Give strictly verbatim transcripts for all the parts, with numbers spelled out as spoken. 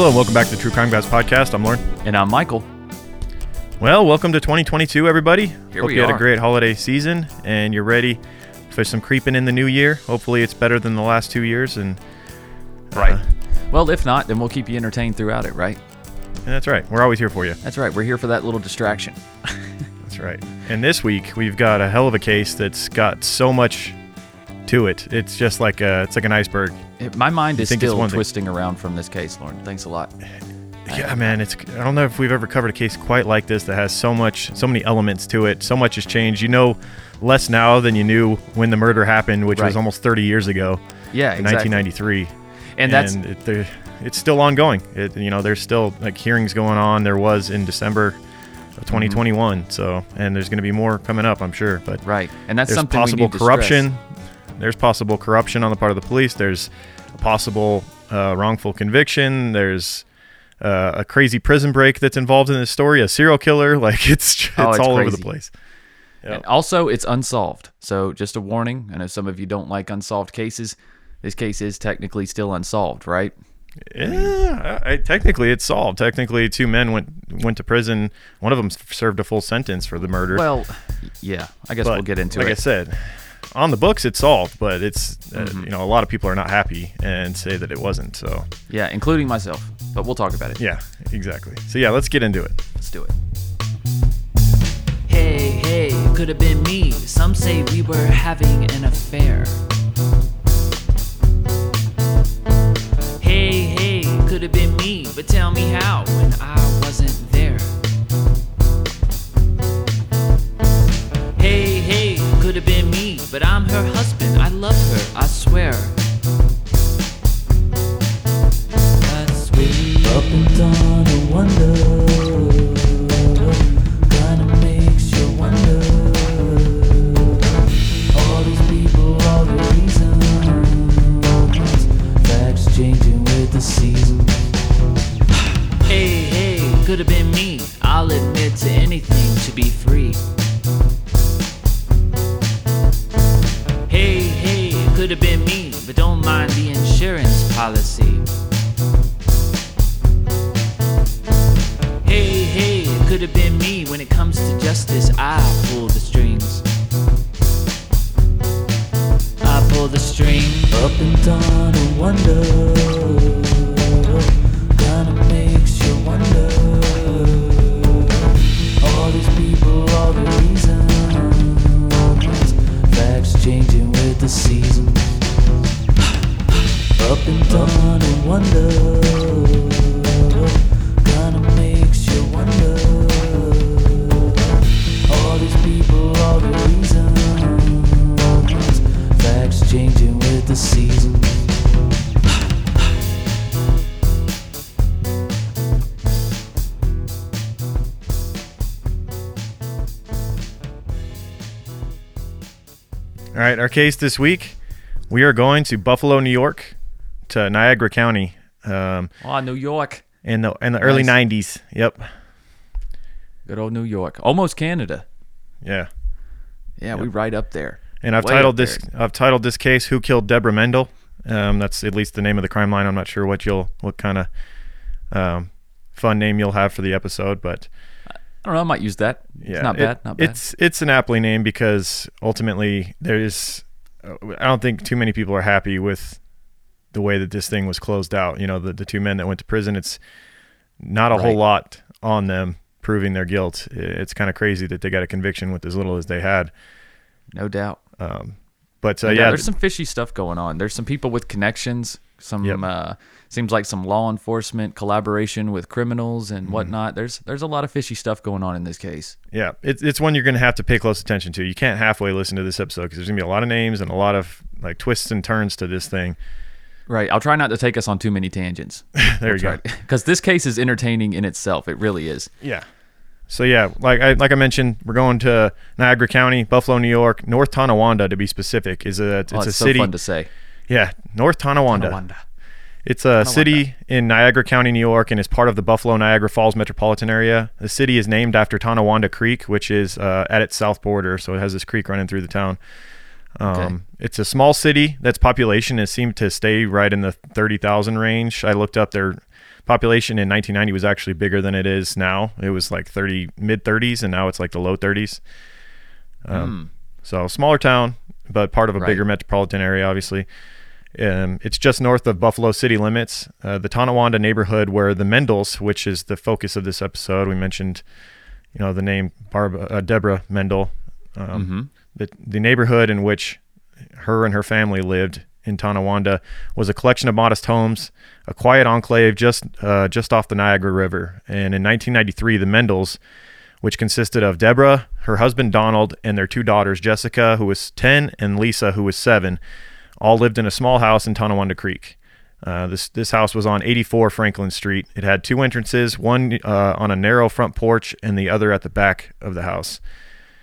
Hello, welcome back to the True Crime Guys podcast. I'm Lauren. And I'm Michael. Well, welcome to twenty twenty-two, everybody. Here Hope we you are. had a great holiday season, and you're ready for some creeping in the new year. Hopefully it's better than the last two years. and uh, Right. Well, if not, then we'll keep you entertained throughout it, right? And that's right. We're always here for you. That's right. We're here for that little distraction. That's right. And this week, we've got a hell of a case that's got so much to it. It's just like a, it's like an iceberg. It, my mind is still twisting thing. around from this case, Lauren. Thanks a lot. Yeah, man. It's I don't know if we've ever covered a case quite like this that has so much, so many elements to it. So much has changed. You know less now than you knew when the murder happened, which right. was almost thirty years ago. Yeah, in exactly. nineteen ninety-three. And, and that's it, it's still ongoing. It, you know, there's still like hearings going on. There was in December of twenty twenty-one. Mm-hmm. So, and there's going to be more coming up, I'm sure. But right, and that's there's something possible we need corruption. To stress. There's possible corruption on the part of the police. There's a possible uh, wrongful conviction. There's uh, a crazy prison break that's involved in this story. A serial killer. Like it's it's, oh, it's all crazy. over the place. Yep. And also, it's unsolved. So just a warning. I know some of you don't like unsolved cases. This case is technically still unsolved, right? Yeah, I, I, technically it's solved. Technically, two men went went to prison. One of them served a full sentence for the murder. Well, yeah, I guess but, we'll get into like it. Like I said. On the books, it's solved, but it's uh, mm-hmm. you know, a lot of people are not happy and say that it wasn't. So yeah, including myself. But we'll talk about it. Yeah, exactly. So yeah, let's get into it. Let's do it. Hey, hey, it could have been me. Some say we were having an affair. Hey, hey, it could have been me, but tell me how when I wasn't there. Hey, hey, it could have been me. But I'm her husband, I love her, I swear. I swear. Up in Tonawanda, kinda makes you wonder. All these people, all the reasons. Facts changing with the seasons. Hey, hey, could have been me. I'll admit to anything to be free. Hey, hey, it could have been me, but don't mind the insurance policy. Hey, hey, it could have been me, when it comes to justice, I pull the strings. I pull the strings. Up in Tonawanda, kinda makes you wonder. All these people, all the reasons. Changing with the seasons. Up in Tonawanda, kinda makes you wonder. All these people, all the reasons. Facts changing with the seasons. All right, our case this week, we are going to Buffalo, New York, to Niagara County. Um, oh, New York. In the in the nice. early nineties, yep. Good old New York. Almost Canada. Yeah. Yeah, yep. We're right up there. And I've Way titled this there. I've titled this case, Who Killed Deborah Meindl? Um, that's at least the name of the crime line. I'm not sure what you'll what kind of um, fun name you'll have for the episode, but... I don't know, I might use that. Yeah, it's not bad, it, not bad. It's it's an aptly name because ultimately there is, I don't think too many people are happy with the way that this thing was closed out. You know, the, the two men that went to prison, it's not a right. whole lot on them proving their guilt. It's kind of crazy that they got a conviction with as little as they had. No doubt. Um, but uh, no doubt. yeah. There's some fishy stuff going on. There's some people with connections, some yep. uh seems like some law enforcement collaboration with criminals and whatnot. Mm-hmm. There's there's a lot of fishy stuff going on in this case. Yeah, it's it's one you're going to have to pay close attention to. You can't halfway listen to this episode because there's going to be a lot of names and a lot of like twists and turns to this thing. Right. I'll try not to take us on too many tangents. there you go. Because this case is entertaining in itself. It really is. Yeah. So yeah, like I like I mentioned, we're going to Niagara County, Buffalo, New York, North Tonawanda to be specific. Is a it's, oh, it's a so city. Fun to say. Yeah, North Tonawanda. Tonawanda. It's a city in Niagara County, New York, and is part of the Buffalo-Niagara Falls metropolitan area. The city is named after Tonawanda Creek, which is uh, at its south border, so it has this creek running through the town. Um, okay. It's a small city that's population. It seemed to stay right in the thirty thousand range. I looked up their population in nineteen ninety was actually bigger than it is now. It was like thirty, mid thirties, and now it's like the low thirties. Um, mm. So smaller town, but part of a right. bigger metropolitan area, obviously. Um, it's just north of Buffalo city limits. Uh, the Tonawanda neighborhood where the Meindls, which is the focus of this episode, we mentioned, you know, the name Barbara, uh, Deborah Meindl, um, mm-hmm. the, the neighborhood in which her and her family lived in Tonawanda was a collection of modest homes, a quiet enclave just uh, just off the Niagara River. And in nineteen ninety-three, the Meindls, which consisted of Deborah, her husband Donald, and their two daughters, Jessica, who was ten, and Lisa, who was seven, all lived in a small house in Tonawanda Creek. Uh, this this house was on eighty-four Franklin Street. It had two entrances, one uh, on a narrow front porch and the other at the back of the house.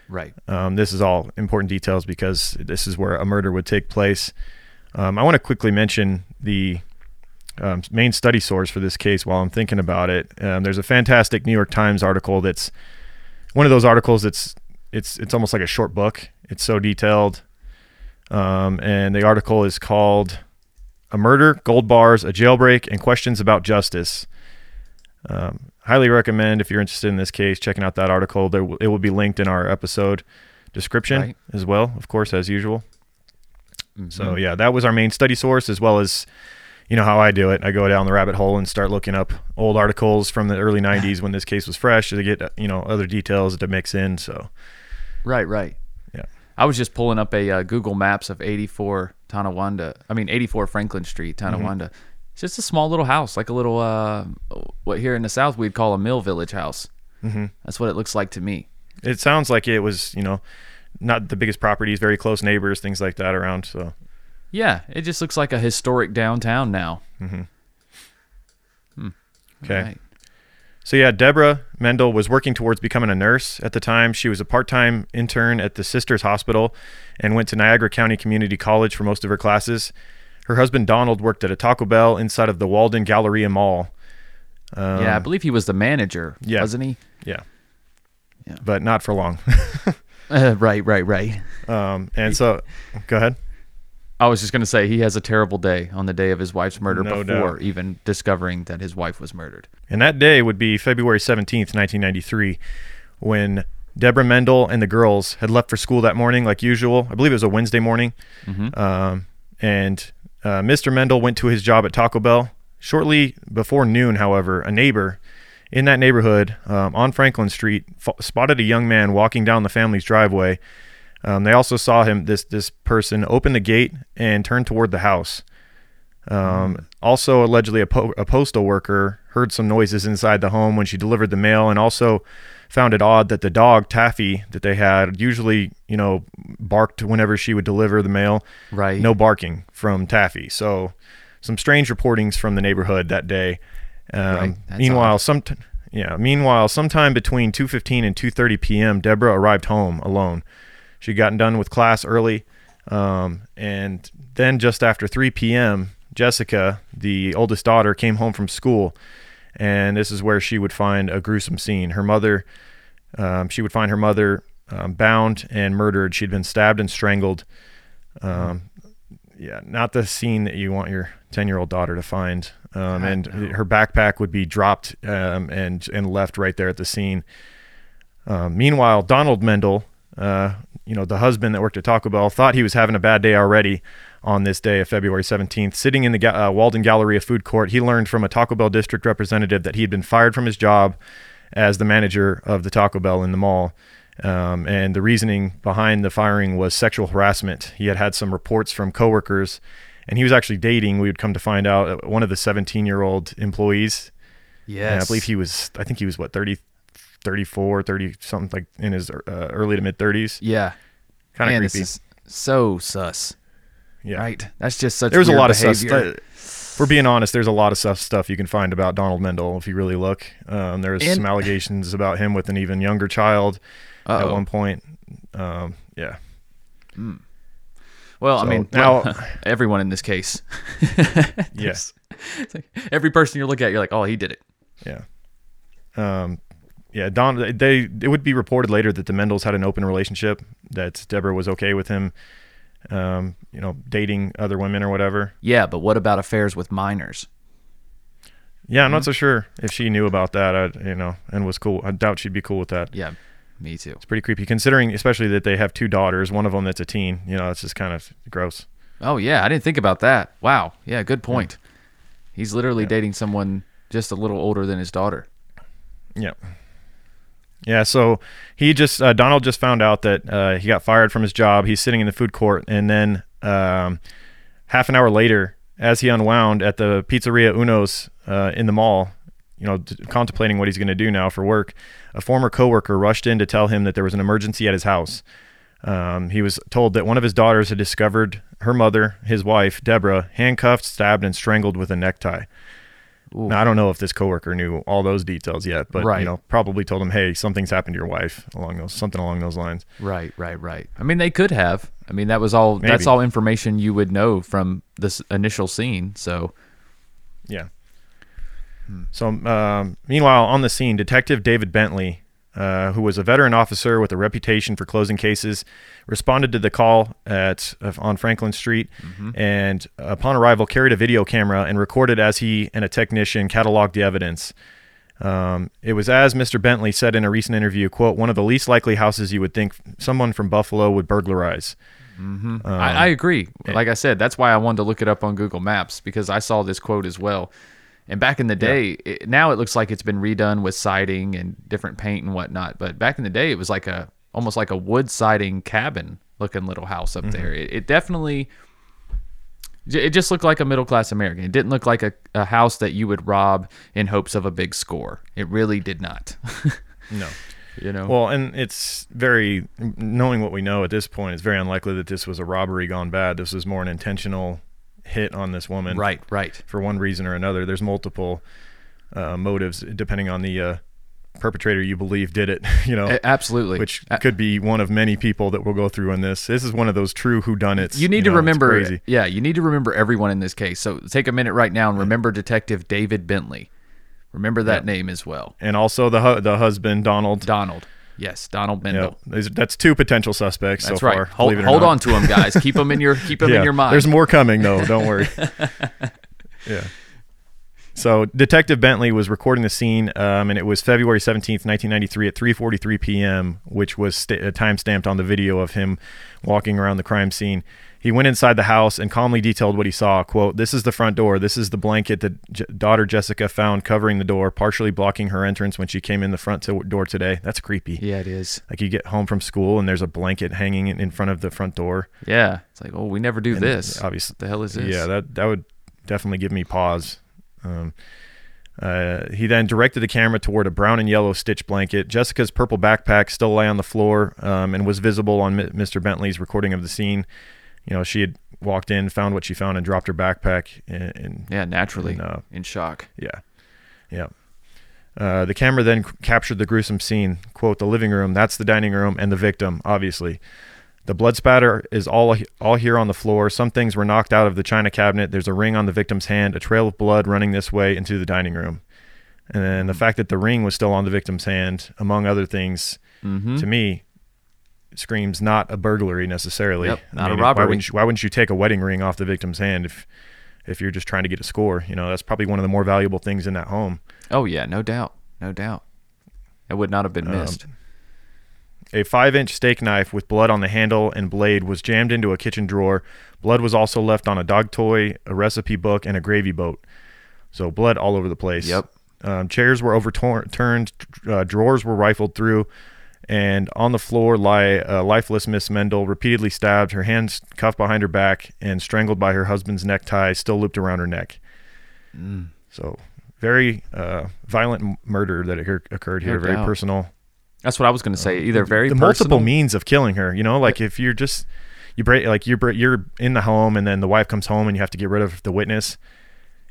Right. Um, this is all important details because this is where a murder would take place. Um, I want to quickly mention the um, main study source for this case while I'm thinking about it. Um, there's a fantastic New York Times article that's one of those articles that's it's it's almost like a short book. It's so detailed. Um, and the article is called "A Murder, Gold Bars, a Jailbreak, and Questions About Justice." Um, highly recommend, if you're interested in this case, checking out that article. There w- it will be linked in our episode description right. as well, of course, as usual. Mm-hmm. So yeah, that was our main study source, as well as, you know, how I do it. I go down the rabbit hole and start looking up old articles from the early nineties when this case was fresh to get, you know, other details to mix in. So, right, right. Yeah. I was just pulling up a uh, Google Maps of eighty-four Tonawanda. I mean, eighty-four Franklin Street, Tonawanda. Mm-hmm. It's just a small little house, like a little, uh, what here in the South we'd call a mill village house. Mm-hmm. That's what it looks like to me. It sounds like it was, you know, not the biggest properties, very close neighbors, things like that around. So, yeah, it just looks like a historic downtown now. Mm-hmm. Hmm. Okay. Right. So yeah, Deborah Meindl was working towards becoming a nurse at the time. She was a part-time intern at the Sisters Hospital and went to Niagara County Community College for most of her classes. Her husband Donald worked at a Taco Bell inside of the Walden Galleria Mall. Um, yeah, I believe he was the manager, yeah. wasn't he? Yeah. Yeah. But not for long. Uh, right, right, right. Um, and so, go ahead. I was just going to say he has a terrible day on the day of his wife's murder no before doubt. even discovering that his wife was murdered. And that day would be February seventeenth, nineteen ninety-three, when Deborah Meindl and the girls had left for school that morning like usual. I believe it was a Wednesday morning. Mm-hmm. Um, and uh, Mister Meindl went to his job at Taco Bell. Shortly before noon, however, a neighbor in that neighborhood, um, on Franklin Street, f- spotted a young man walking down the family's driveway. Um, they also saw him, this this person, open the gate and turn toward the house. Um, also, allegedly, a, po- a postal worker heard some noises inside the home when she delivered the mail, and also found it odd that the dog, Taffy, that they had, usually, you know, barked whenever she would deliver the mail. Right. No barking from Taffy. So, some strange reportings from the neighborhood that day. Um, right. Meanwhile, some t- yeah. Meanwhile, sometime between two fifteen and two thirty p.m., Deborah arrived home alone. She'd gotten done with class early, um, and then just after three p.m., Jessica, the oldest daughter, came home from school, and this is where she would find a gruesome scene. Her mother, um, she would find her mother um, bound and murdered. She'd been stabbed and strangled. Um, yeah, not the scene that you want your ten-year-old daughter to find. Um, and her backpack would be dropped um, and and left right there at the scene. Uh, meanwhile, Donald Meindl, uh, you know, the husband that worked at Taco Bell, thought he was having a bad day already on this day of February seventeenth. Sitting in the Ga- uh, Walden Galleria food court, he learned from a Taco Bell district representative that he had been fired from his job as the manager of the Taco Bell in the mall. Um, and the reasoning behind the firing was sexual harassment. He had had some reports from coworkers, and he was actually dating, we would come to find out, one of the seventeen-year-old employees. Yes. And I believe he was, I think he was, what, thirty, thirty-four, thirty, something like in his uh, early to mid-thirties. Yeah. Kind of creepy. This is so sus. Yeah. Right? That's just such weird behavior. There was a lot behavior. of sus. If we're being honest, there's a lot of sus stuff you can find about Donald Meindl if you really look. Um, there was and- some allegations about him with an even younger child Uh-oh. at one point. Um, yeah. Hmm. Well, so, I mean, now well, everyone in this case. Yes. It's like every person you look at, you're like, oh, he did it. Yeah. Um, yeah, Don, they, it would be reported later that the Meindls had an open relationship, that Deborah was okay with him, um, you know, dating other women or whatever. Yeah, but what about affairs with minors? Yeah, I'm mm-hmm. not so sure if she knew about that, I, you know, and was cool. I doubt she'd be cool with that. Yeah, me too. It's pretty creepy, considering especially that they have two daughters, one of them that's a teen. You know, it's just kind of gross. Oh, yeah, I didn't think about that. Wow. Yeah, good point. Yeah. He's literally yeah. dating someone just a little older than his daughter. Yeah. Yeah, so he just uh, Donald just found out that uh, he got fired from his job. He's sitting in the food court, and then um, half an hour later, as he unwound at the Pizzeria Uno's uh, in the mall, you know, t- contemplating what he's going to do now for work, a former coworker rushed in to tell him that there was an emergency at his house. Um, he was told that one of his daughters had discovered her mother, his wife, Deborah, handcuffed, stabbed, and strangled with a necktie. Ooh. Now, I don't know if this coworker knew all those details yet, but right. you know, probably told him, "Hey, something's happened to your wife," along those something along those lines. Right, right, right. I mean, they could have. I mean, that was all. Maybe. That's all information you would know from this initial scene. So, yeah. Hmm. So, um, meanwhile, on the scene, Detective David Bentley, uh, who was a veteran officer with a reputation for closing cases, responded to the call at uh, on Franklin Street, mm-hmm. and upon arrival carried a video camera and recorded as he and a technician cataloged the evidence. Um, it was, as Mister Bentley said in a recent interview, quote, "one of the least likely houses you would think someone from Buffalo would burglarize." Mm-hmm. Um, I, I agree. Like I said, that's why I wanted to look it up on Google Maps, because I saw this quote as well. And back in the day, yeah. it, now it looks like it's been redone with siding and different paint and whatnot. But back in the day, it was like a almost like a wood siding cabin looking little house up mm-hmm. there. It, it definitely, it just looked like a middle class American. It didn't look like a, a house that you would rob in hopes of a big score. It really did not. No. You know? Well, and it's very, knowing what we know at this point, it's very unlikely that this was a robbery gone bad. This was more an intentional hit on this woman, right right for one reason or another. There's multiple uh motives depending on the uh perpetrator you believe did it, you know. Absolutely. Which could be one of many people that we'll go through in this. This is one of those true whodunits. You need you to know, remember yeah you need to remember everyone in this case. So take a minute right now and remember yeah. Detective David Bentley. Remember that yeah. name as well, and also the hu- the husband Donald Donald Yes, Donald Meindl. Yeah, that's two potential suspects that's so right. far. Hold, believe it or hold not. on to them, guys. Keep them in your keep them yeah. in your mind. There's more coming, though. Don't worry. yeah. So Detective Bentley was recording the scene, um, and it was February seventeenth, nineteen ninety-three, at three forty-three p.m., which was st- time stamped on the video of him walking around the crime scene. He went inside the house and calmly detailed what he saw. Quote, "This is the front door. This is the blanket that J- daughter Jessica found covering the door, partially blocking her entrance when she came in the front to- door today." That's creepy. Yeah, it is. Like, you get home from school and there's a blanket hanging in front of the front door. Yeah. It's like, oh, we never do and this. Obviously, what the hell is this? Yeah, that, that would definitely give me pause. Um, uh, he then directed the camera toward a brown and yellow stitch blanket. Jessica's purple backpack still lay on the floor um, and was visible on M- Mister Bentley's recording of the scene. You know, she had walked in, found what she found, and dropped her backpack. And, and, yeah, naturally, and, uh, in shock. Yeah, yeah. Uh, the camera then c- captured the gruesome scene. Quote, "The living room, that's the dining room, and the victim, obviously. The blood spatter is all all here on the floor. Some things were knocked out of the china cabinet. There's a ring on the victim's hand, a trail of blood running this way into the dining room." And then the fact that the ring was still on the victim's hand, among other things, mm-hmm. to me, screams not a burglary necessarily. Yep, not I mean, a robbery. Why wouldn't, you, why wouldn't you take a wedding ring off the victim's hand if if you're just trying to get a score? You know, that's probably one of the more valuable things in that home. Oh yeah, no doubt, no doubt. It would not have been missed. Um, a five-inch steak knife with blood on the handle and blade was jammed into a kitchen drawer. Blood was also left on a dog toy, a recipe book, and a gravy boat. So blood all over the place. Yep. Um, chairs were overturned. Uh, drawers were rifled through. And on the floor lie uh, lifeless Miss Meindl, repeatedly stabbed, her hands cuffed behind her back, and strangled by her husband's necktie still looped around her neck. Mm. So very uh, violent murder that occurred here, no very doubt. Personal. That's what I was going to say. Either very the personal. Multiple means of killing her. You know, like if you're just you break, like you're you're in the home, and then the wife comes home, and you have to get rid of the witness.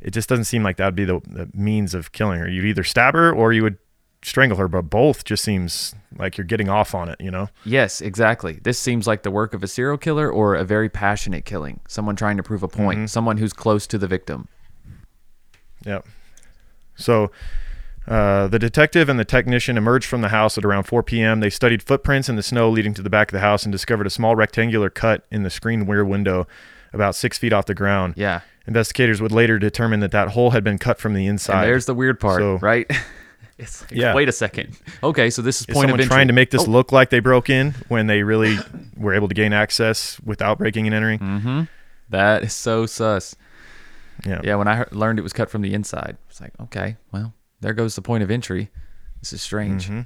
It just doesn't seem like that would be the, the means of killing her. You'd either stab her or you would strangle her, but both just seems like you're getting off on it, you know? Yes, exactly. This seems like the work of a serial killer or a very passionate killing. Someone trying to prove a point, mm-hmm. someone who's close to the victim. Yep. So uh, the detective and the technician emerged from the house at around four p.m. They studied footprints in the snow leading to the back of the house and discovered a small rectangular cut in the screen rear window. about six feet off the ground. Yeah. Investigators would later determine that that hole had been cut from the inside. And there's the weird part, so, right? It's like, yeah. Wait a second. Okay, so this is, is point of entry. Someone trying to make this oh. look like they broke in when they really were able to gain access without breaking and entering. Mm-hmm. That is so sus. Yeah. Yeah, when I heard, learned it was cut from the inside, it's like, okay, well, there goes the point of entry. This is strange. Mm-hmm.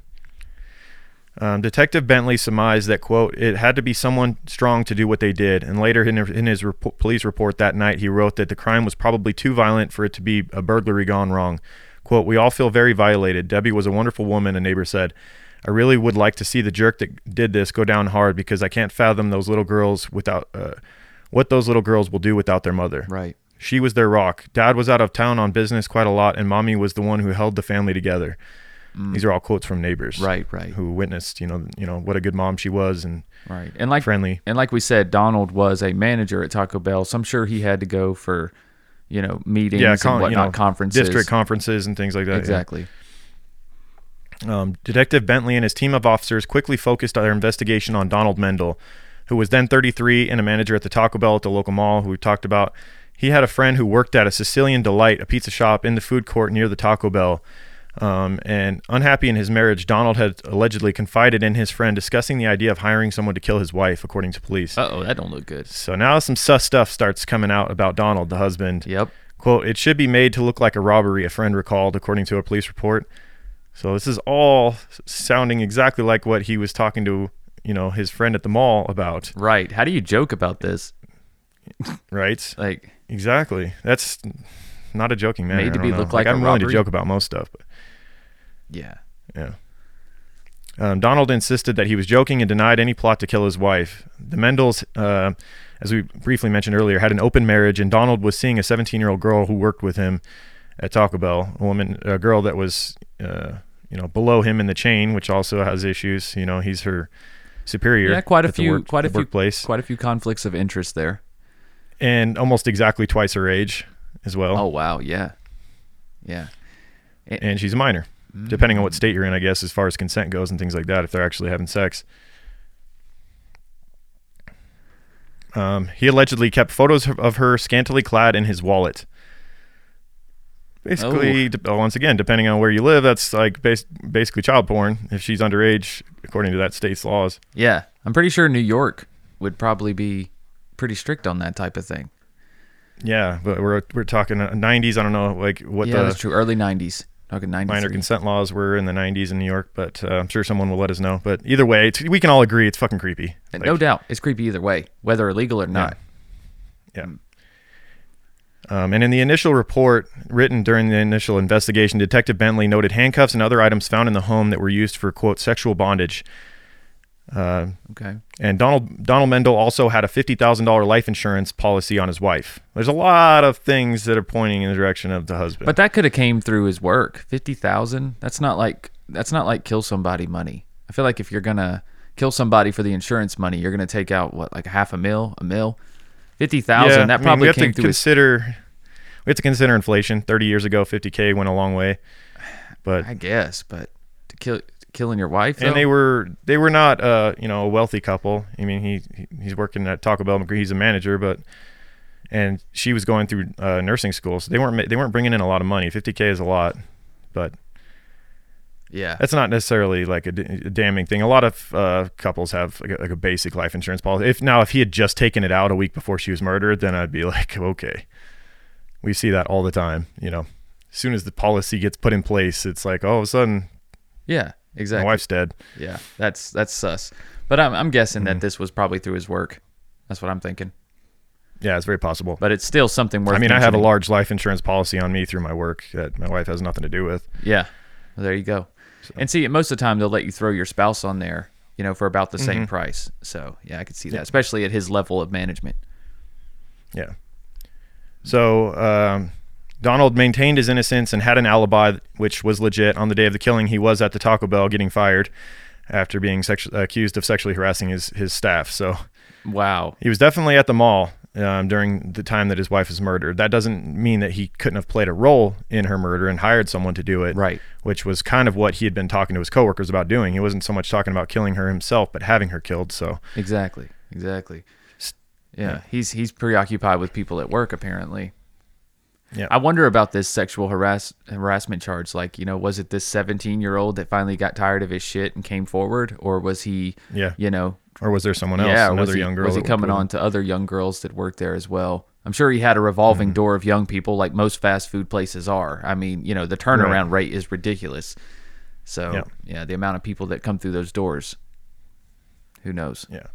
Um, Detective Bentley surmised that, quote, it had to be someone strong to do what they did. And later in, in his rep- police report that night, he wrote that the crime was probably too violent for it to be a burglary gone wrong. Quote, we all feel very violated. Debbie was a wonderful woman, a neighbor said. I really would like to see the jerk that did this go down hard, because I can't fathom those little girls without uh, what those little girls will do without their mother. Right. She was their rock. Dad was out of town on business quite a lot, and Mommy was the one who held the family together. These are all quotes from neighbors, right, right, who witnessed, you know, you know what a good mom she was, and right, and like friendly, and like we said, Donald was a manager at Taco Bell, so I'm sure he had to go for, you know, meetings, yeah, con- and whatnot, you know, conferences, district conferences, and things like that. Exactly. Yeah. Um, Detective Bentley and his team of officers quickly focused their investigation on Donald Meindl, who was then thirty-three and a manager at the Taco Bell at the local mall, who we talked about. He had a friend who worked at a Sicilian Delight, a pizza shop in the food court near the Taco Bell. Um, and unhappy in his marriage, Donald had allegedly confided in his friend, discussing the idea of hiring someone to kill his wife, according to police. Uh-oh, that don't look good. So now some sus stuff starts coming out about Donald, the husband. Yep. Quote, it should be made to look like a robbery, a friend recalled, according to a police report. So this is all sounding exactly like what he was talking to, you know, his friend at the mall about. Right. How do you joke about this? Right. Like. Exactly. That's not a joking matter. Made to be look like, like a I'm robbery. willing to joke about most stuff, but. Yeah. Yeah. Um, Donald insisted that he was joking and denied any plot to kill his wife. The Meindls, uh, as we briefly mentioned earlier, had an open marriage, and Donald was seeing a seventeen-year-old girl who worked with him at Taco Bell, a woman, a girl that was, uh, you know, below him in the chain, which also has issues. You know, he's her superior. Yeah, quite a few, work, quite a few, workplace. quite a few conflicts of interest there, and almost exactly twice her age, as well. Oh wow, yeah, yeah, and, and she's a minor. Depending on what state you're in, I guess, as far as consent goes and things like that, if they're actually having sex. Um, he allegedly kept photos of her scantily clad in his wallet. Basically, oh. de- once again, depending on where you live, that's like bas- basically child porn if she's underage, according to that state's laws. Yeah, I'm pretty sure New York would probably be pretty strict on that type of thing. Yeah, but we're we're talking nineties. I don't know, like what. Yeah, the, that's true. Early nineties. Minor consent laws were in the nineties in New York, but uh, I'm sure someone will let us know. But either way, it's, we can all agree it's fucking creepy. Like, no doubt. It's creepy either way, whether illegal or not. Yeah. yeah. Um, and in the initial report written during the initial investigation, Detective Bentley noted handcuffs and other items found in the home that were used for, quote, sexual bondage. Uh, okay. And Donald Donald Meindl also had a fifty thousand dollars life insurance policy on his wife. There's a lot of things that are pointing in the direction of the husband. But that could have came through his work. fifty thousand dollars? That's not like that's not like kill somebody money. I feel like if you're going to kill somebody for the insurance money, you're going to take out what, like a half a mil, a mil. fifty thousand dollars, yeah, that probably I mean, we have came to through consider his... We have to consider inflation. thirty years ago, fifty K went a long way. But I guess, but to kill killing your wife, though? And they were they were not uh you know a wealthy couple. I mean, he, he he's working at Taco Bell, he's a manager, but and she was going through uh nursing school, so they weren't they weren't bringing in a lot of money. Fifty K is a lot, but yeah, that's not necessarily like a, a damning thing. A lot of uh couples have like a, like a basic life insurance policy. If now if he had just taken it out a week before she was murdered, then I'd be like, okay, we see that all the time. You know, as soon as the policy gets put in place, it's like all of a sudden, yeah, exactly. My wife's dead. Yeah, that's that's sus. But I'm I'm guessing mm-hmm. that this was probably through his work. That's what I'm thinking. Yeah, it's very possible. But it's still something worth. I mean, I have a large life insurance policy on me through my work that my wife has nothing to do with. Yeah, well, there you go. So. And see, most of the time they'll let you throw your spouse on there, you know, for about the mm-hmm. same price. So yeah, I could see that, yeah. Especially at his level of management. Yeah. So. um Donald maintained his innocence and had an alibi, which was legit. On the day of the killing, he was at the Taco Bell getting fired after being sexu- accused of sexually harassing his, his staff. So, wow. He was definitely at the mall um, during the time that his wife was murdered. That doesn't mean that he couldn't have played a role in her murder and hired someone to do it, right? Which was kind of what he had been talking to his coworkers about doing. He wasn't so much talking about killing her himself, but having her killed. So exactly, exactly. Yeah, yeah. He's he's preoccupied with people at work, apparently. Yeah. I wonder about this sexual harass, harassment charge. Like, you know, was it this seventeen-year-old that finally got tired of his shit and came forward? Or was he, yeah. you know... Or was there someone else, yeah, another he, young girl? Was he coming on to other young girls that worked there as well? I'm sure he had a revolving mm-hmm. door of young people like most fast food places are. I mean, you know, the turnaround right. rate is ridiculous. So, yeah. yeah, the amount of people that come through those doors, who knows? Yeah.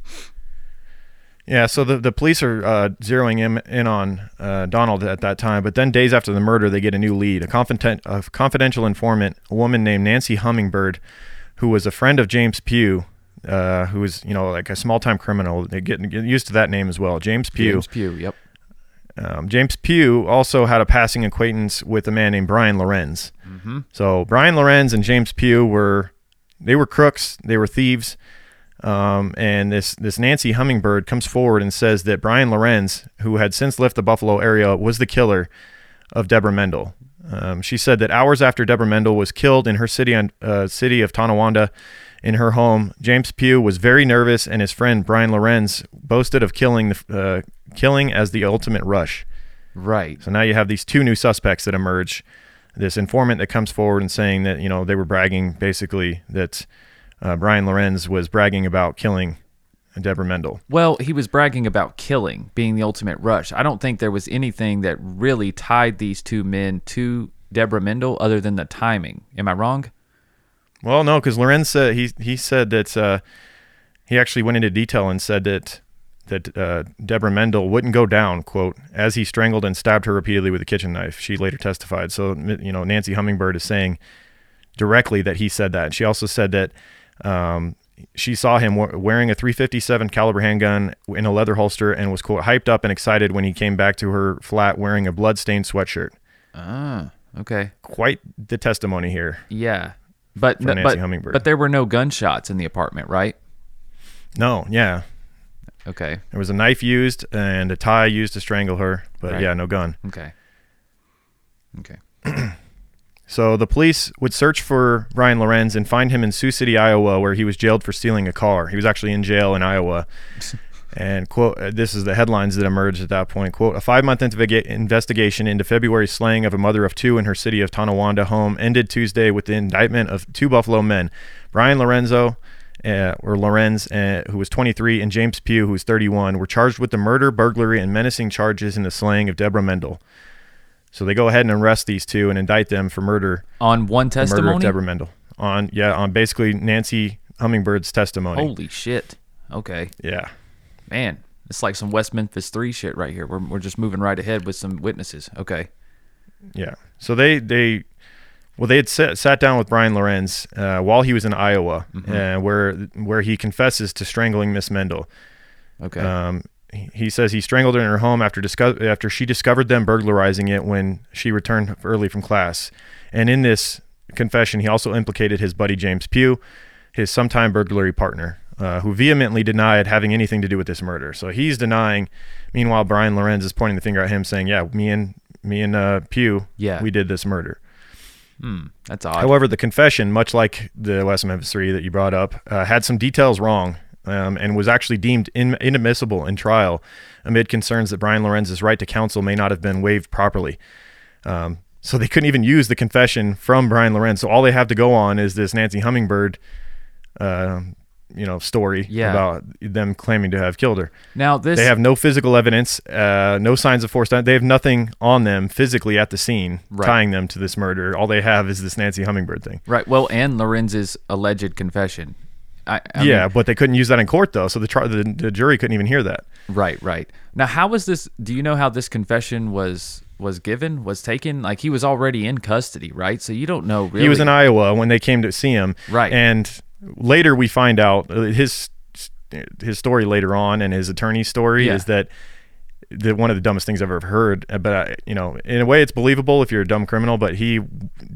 Yeah, so the, the police are uh, zeroing in, in on uh, Donald at that time, but then days after the murder, they get a new lead. A, confident, a confidential informant, a woman named Nancy Hummingbird, who was a friend of James Pugh, uh, who was, you know, like a small-time criminal. They get, get used to that name as well, James Pugh. James Pugh, yep. Um, James Pugh also had a passing acquaintance with a man named Brian Lorenz. Mm-hmm. So Brian Lorenz and James Pugh were, they were crooks, they were thieves. Um, and this, this Nancy Hummingbird comes forward and says that Brian Lorenz, who had since left the Buffalo area, was the killer of Deborah Meindl. Um, she said that hours after Deborah Meindl was killed in her city, on, uh, city of Tonawanda, in her home, James Pugh was very nervous, and his friend Brian Lorenz boasted of killing, the, uh, killing as the ultimate rush. Right. So now you have these two new suspects that emerge. This informant that comes forward and saying that, you know, they were bragging basically that... Uh, Brian Lorenz was bragging about killing Deborah Meindl. Well, he was bragging about killing, being the ultimate rush. I don't think there was anything that really tied these two men to Deborah Meindl other than the timing. Am I wrong? Well, no, because Lorenz said, he he said that uh, he actually went into detail and said that that uh, Deborah Meindl wouldn't go down, quote, as he strangled and stabbed her repeatedly with a kitchen knife. She later testified. So, you know, Nancy Hummingbird is saying directly that he said that. She also said that Um, she saw him w- wearing a three fifty-seven caliber handgun in a leather holster and was, quote, hyped up and excited when he came back to her flat wearing a blood-stained sweatshirt. Ah, okay. Quite the testimony here. Yeah. But for Nancy but, Hummingbird. But there were no gunshots in the apartment, right? No, yeah. Okay. There was a knife used and a tie used to strangle her, but right. yeah, no gun. Okay. Okay. So the police would search for Brian Lorenz and find him in Sioux City, Iowa, where he was jailed for stealing a car. He was actually in jail in Iowa. And, quote, this is the headlines that emerged at that point, quote, a five-month investiga- investigation into February's slaying of a mother of two in her city of Tonawanda home ended Tuesday with the indictment of two Buffalo men, Brian Lorenzo, uh, or Lorenz, uh, who was twenty-three, and James Pugh, who was thirty-one, were charged with the murder, burglary, and menacing charges in the slaying of Deborah Meindl. So they go ahead and arrest these two and indict them for murder. On one testimony? Murder of Deborah Meindl. On, yeah, on basically Nancy Hummingbird's testimony. Holy shit. Okay. Yeah. Man, it's like some West Memphis three shit right here. We're we're just moving right ahead with some witnesses. Okay. Yeah. So they, they well, they had sat, sat down with Brian Lorenz uh, while he was in Iowa, mm-hmm. uh, where where he confesses to strangling Miss Meindl. Okay. Um He says he strangled her in her home after disco- after she discovered them burglarizing it when she returned early from class. And in this confession, he also implicated his buddy James Pugh, his sometime burglary partner, uh, who vehemently denied having anything to do with this murder. So he's denying. Meanwhile, Brian Lorenz is pointing the finger at him, saying, "Yeah, me and me and uh, Pugh, yeah. we did this murder." Hmm, that's odd. However, the confession, much like the West Memphis Three that you brought up, uh, had some details wrong. Um, and was actually deemed in, inadmissible in trial amid concerns that Brian Lorenz's right to counsel may not have been waived properly. Um, so they couldn't even use the confession from Brian Lorenz. So all they have to go on is this Nancy Hummingbird, uh, you know, story yeah. about them claiming to have killed her. Now this they have no physical evidence, uh, no signs of forced. They have nothing on them physically at the scene right. tying them to this murder. All they have is this Nancy Hummingbird thing. Right. Well, and Lorenz's alleged confession. I, I yeah, mean, but they couldn't use that in court, though, so the, tri- the the jury couldn't even hear that. Right, right. Now, how was this? Do you know how this confession was was given, was taken? Like, he was already in custody, right? So you don't know really. He was in Iowa when they came to see him. Right. And later we find out, his his story later on and his attorney's story yeah. is that the, one of the dumbest things I've ever heard. But, you know, in a way it's believable if you're a dumb criminal, but he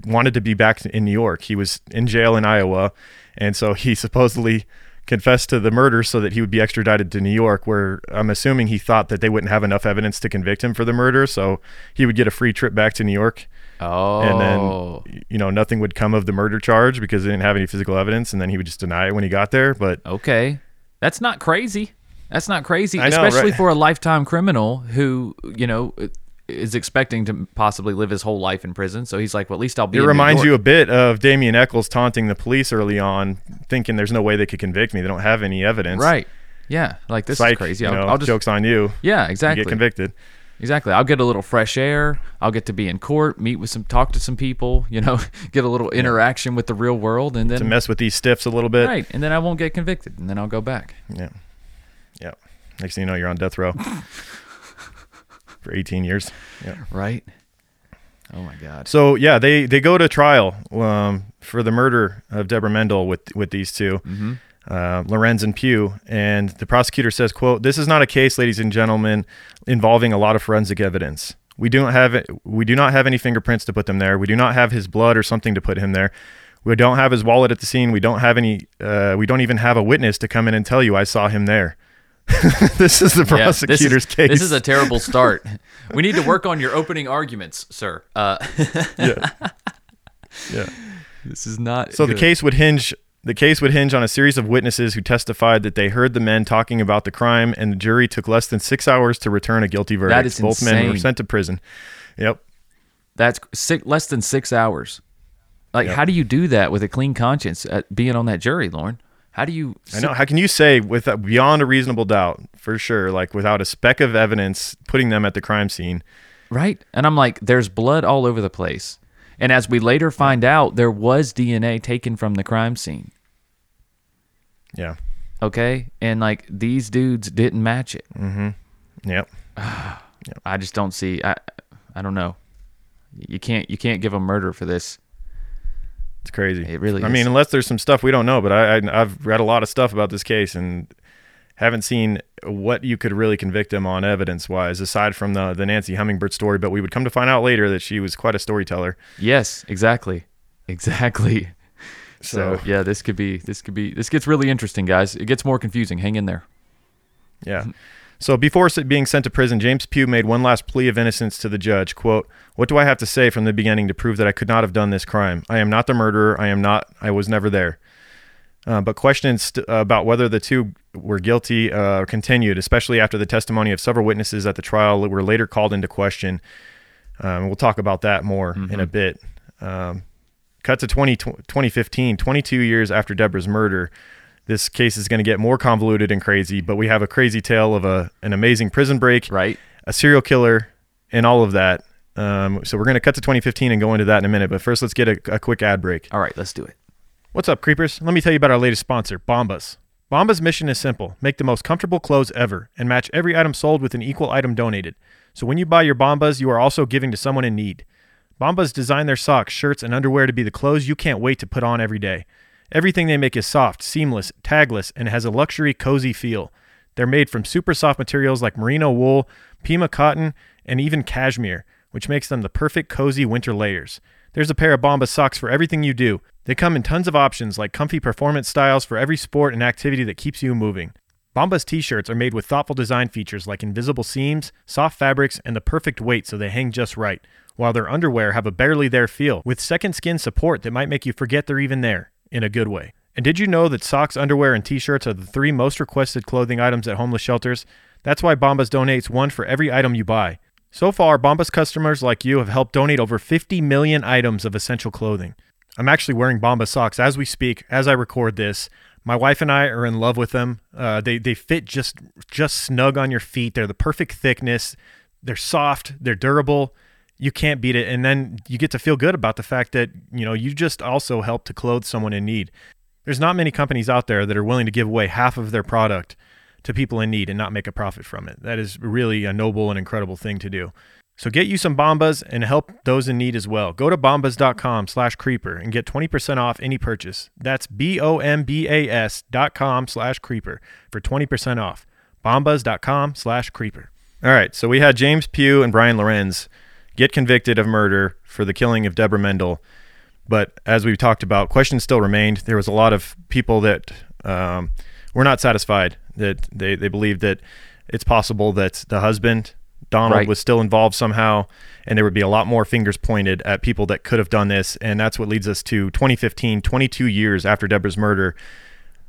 wanted to be back in New York. He was in jail in Iowa. And so he supposedly confessed to the murder so that he would be extradited to New York, where I'm assuming he thought that they wouldn't have enough evidence to convict him for the murder, so he would get a free trip back to New York. Oh. And then, you know, nothing would come of the murder charge because they didn't have any physical evidence, and then he would just deny it when he got there. But okay. That's not crazy. That's not crazy, I especially know, right? for a lifetime criminal who, you know, is expecting to possibly live his whole life in prison. So he's like, well, at least I'll be It in reminds you a bit of Damien Eccles taunting the police early on, thinking there's no way they could convict me. They don't have any evidence. Right. Yeah. Like, this Psych, is crazy. I'll, you know, I'll just, joke's on you. Yeah, exactly. You get convicted. Exactly. I'll get a little fresh air. I'll get to be in court, meet with some, talk to some people, you know, get a little interaction with the real world. And then to mess with these stiffs a little bit. Right. And then I won't get convicted. And then I'll go back. Yeah. Yeah. Next thing you know, you're on death row for eighteen years. Yeah. Right. Oh my God. So yeah, they, they go to trial um, for the murder of Deborah Meindl with, with these two, mm-hmm. uh, Lorenz and Pugh. And the prosecutor says, quote, "This is not a case, ladies and gentlemen, involving a lot of forensic evidence. We don't have it. We do not have any fingerprints to put them there. We do not have his blood or something to put him there. We don't have his wallet at the scene. We don't have any, uh, we don't even have a witness to come in and tell you I saw him there." This is the prosecutor's yeah, this is, case. This is a terrible start. We need to work on your opening arguments, sir. Uh, yeah, yeah. This is not. So good. the case would hinge. The case would hinge on a series of witnesses who testified that they heard the men talking about the crime, and the jury took less than six hours to return a guilty verdict. That is Both insane. men were sent to prison. Yep. That's six, less than six hours. Like, yep. How do you do that with a clean conscience at being on that jury, Lauren? How do you? I know. How can you say with uh, beyond a reasonable doubt, for sure, like without a speck of evidence, putting them at the crime scene, right? And I'm like, there's blood all over the place, and as we later find out, there was D N A taken from the crime scene. Yeah. Okay, and like these dudes didn't match it. Mm-hmm. Yep. yep. I just don't see. I, I don't know. You can't. You can't give a murder for this. It's crazy. It really I is. mean, unless there's some stuff we don't know, but I, I, I've read a lot of stuff about this case and haven't seen what you could really convict them on evidence-wise, aside from the, the Nancy Hummingbird story, but we would come to find out later that she was quite a storyteller. Yes, exactly. Exactly. So, so yeah, this could be, this could be, this gets really interesting, guys. It gets more confusing. Hang in there. Yeah. So before being sent to prison, James Pugh made one last plea of innocence to the judge. Quote, "What do I have to say from the beginning to prove that I could not have done this crime? I am not the murderer. I am not. I was never there." Uh, but questions st- about whether the two were guilty uh, continued, especially after the testimony of several witnesses at the trial that were later called into question. Um, we'll talk about that more mm-hmm. in a bit. Um, cut to twenty, twenty fifteen, twenty-two years after Deborah's murder. This case is going to get more convoluted and crazy, but we have a crazy tale of a an amazing prison break, right? A serial killer, and all of that. Um, so we're going to cut to twenty fifteen and go into that in a minute. But first, let's get a, a quick ad break. All right, let's do it. What's up, creepers? Let me tell you about our latest sponsor, Bombas. Bombas' mission is simple. Make the most comfortable clothes ever and match every item sold with an equal item donated. So when you buy your Bombas, you are also giving to someone in need. Bombas design their socks, shirts, and underwear to be the clothes you can't wait to put on every day. Everything they make is soft, seamless, tagless, and has a luxury, cozy feel. They're made from super soft materials like merino wool, Pima cotton, and even cashmere, which makes them the perfect cozy winter layers. There's a pair of Bombas socks for everything you do. They come in tons of options like comfy performance styles for every sport and activity that keeps you moving. Bombas t-shirts are made with thoughtful design features like invisible seams, soft fabrics, and the perfect weight so they hang just right, while their underwear have a barely there feel, with second skin support that might make you forget they're even there. In a good way. And did you know that socks, underwear, and t-shirts are the three most requested clothing items at homeless shelters? That's why Bombas donates one for every item you buy. So far, Bombas customers like you have helped donate over fifty million items of essential clothing. I'm actually wearing Bombas socks as we speak, as I record this. My wife and I are in love with them. Uh, they, they fit just, just snug on your feet. They're the perfect thickness. They're soft. They're durable. You can't beat it. And then you get to feel good about the fact that, you know, you just also help to clothe someone in need. There's not many companies out there that are willing to give away half of their product to people in need and not make a profit from it. That is really a noble and incredible thing to do. So get you some Bombas and help those in need as well. Go to bombas.com slash creeper and get twenty percent off any purchase. That's B-O-M-B-A-S dot com slash creeper for twenty percent off. Bombas.com slash creeper. All right. So we had James Pugh and Brian Lorenz get convicted of murder for the killing of Deborah Meindl. But as we've talked about, questions still remained. There was a lot of people that um, were not satisfied, that they, they believed that it's possible that the husband, Donald, right. was still involved somehow, and there would be a lot more fingers pointed at people that could have done this. And that's what leads us to twenty fifteen, twenty-two years after Deborah's murder.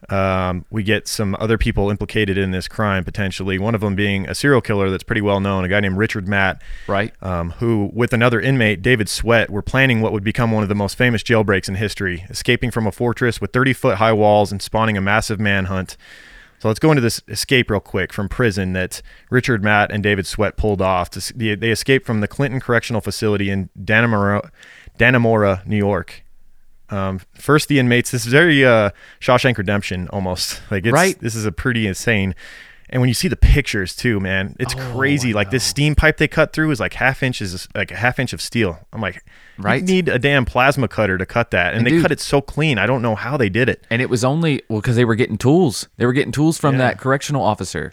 Um, we get some other people implicated in this crime, potentially, one of them being a serial killer that's pretty well known, a guy named Richard Matt, right? Um, who, with another inmate, David Sweat, were planning what would become one of the most famous jailbreaks in history, escaping from a fortress with thirty-foot high walls and spawning a massive manhunt. So let's go into this escape real quick from prison that Richard Matt and David Sweat pulled off. They escaped from the Clinton Correctional Facility in Dannemora, Dannemora, New York. Um, first, the inmates. This is very uh, Shawshank Redemption almost. Like it's, right. This is a pretty insane. And when you see the pictures too, man, it's oh, crazy. Like this steam pipe they cut through is like half inches, like a half inch of steel. I'm like, right? You need a damn plasma cutter to cut that, and, and they dude, cut it so clean. I don't know how they did it. And it was only well because they were getting tools. They were getting tools from yeah. that correctional officer.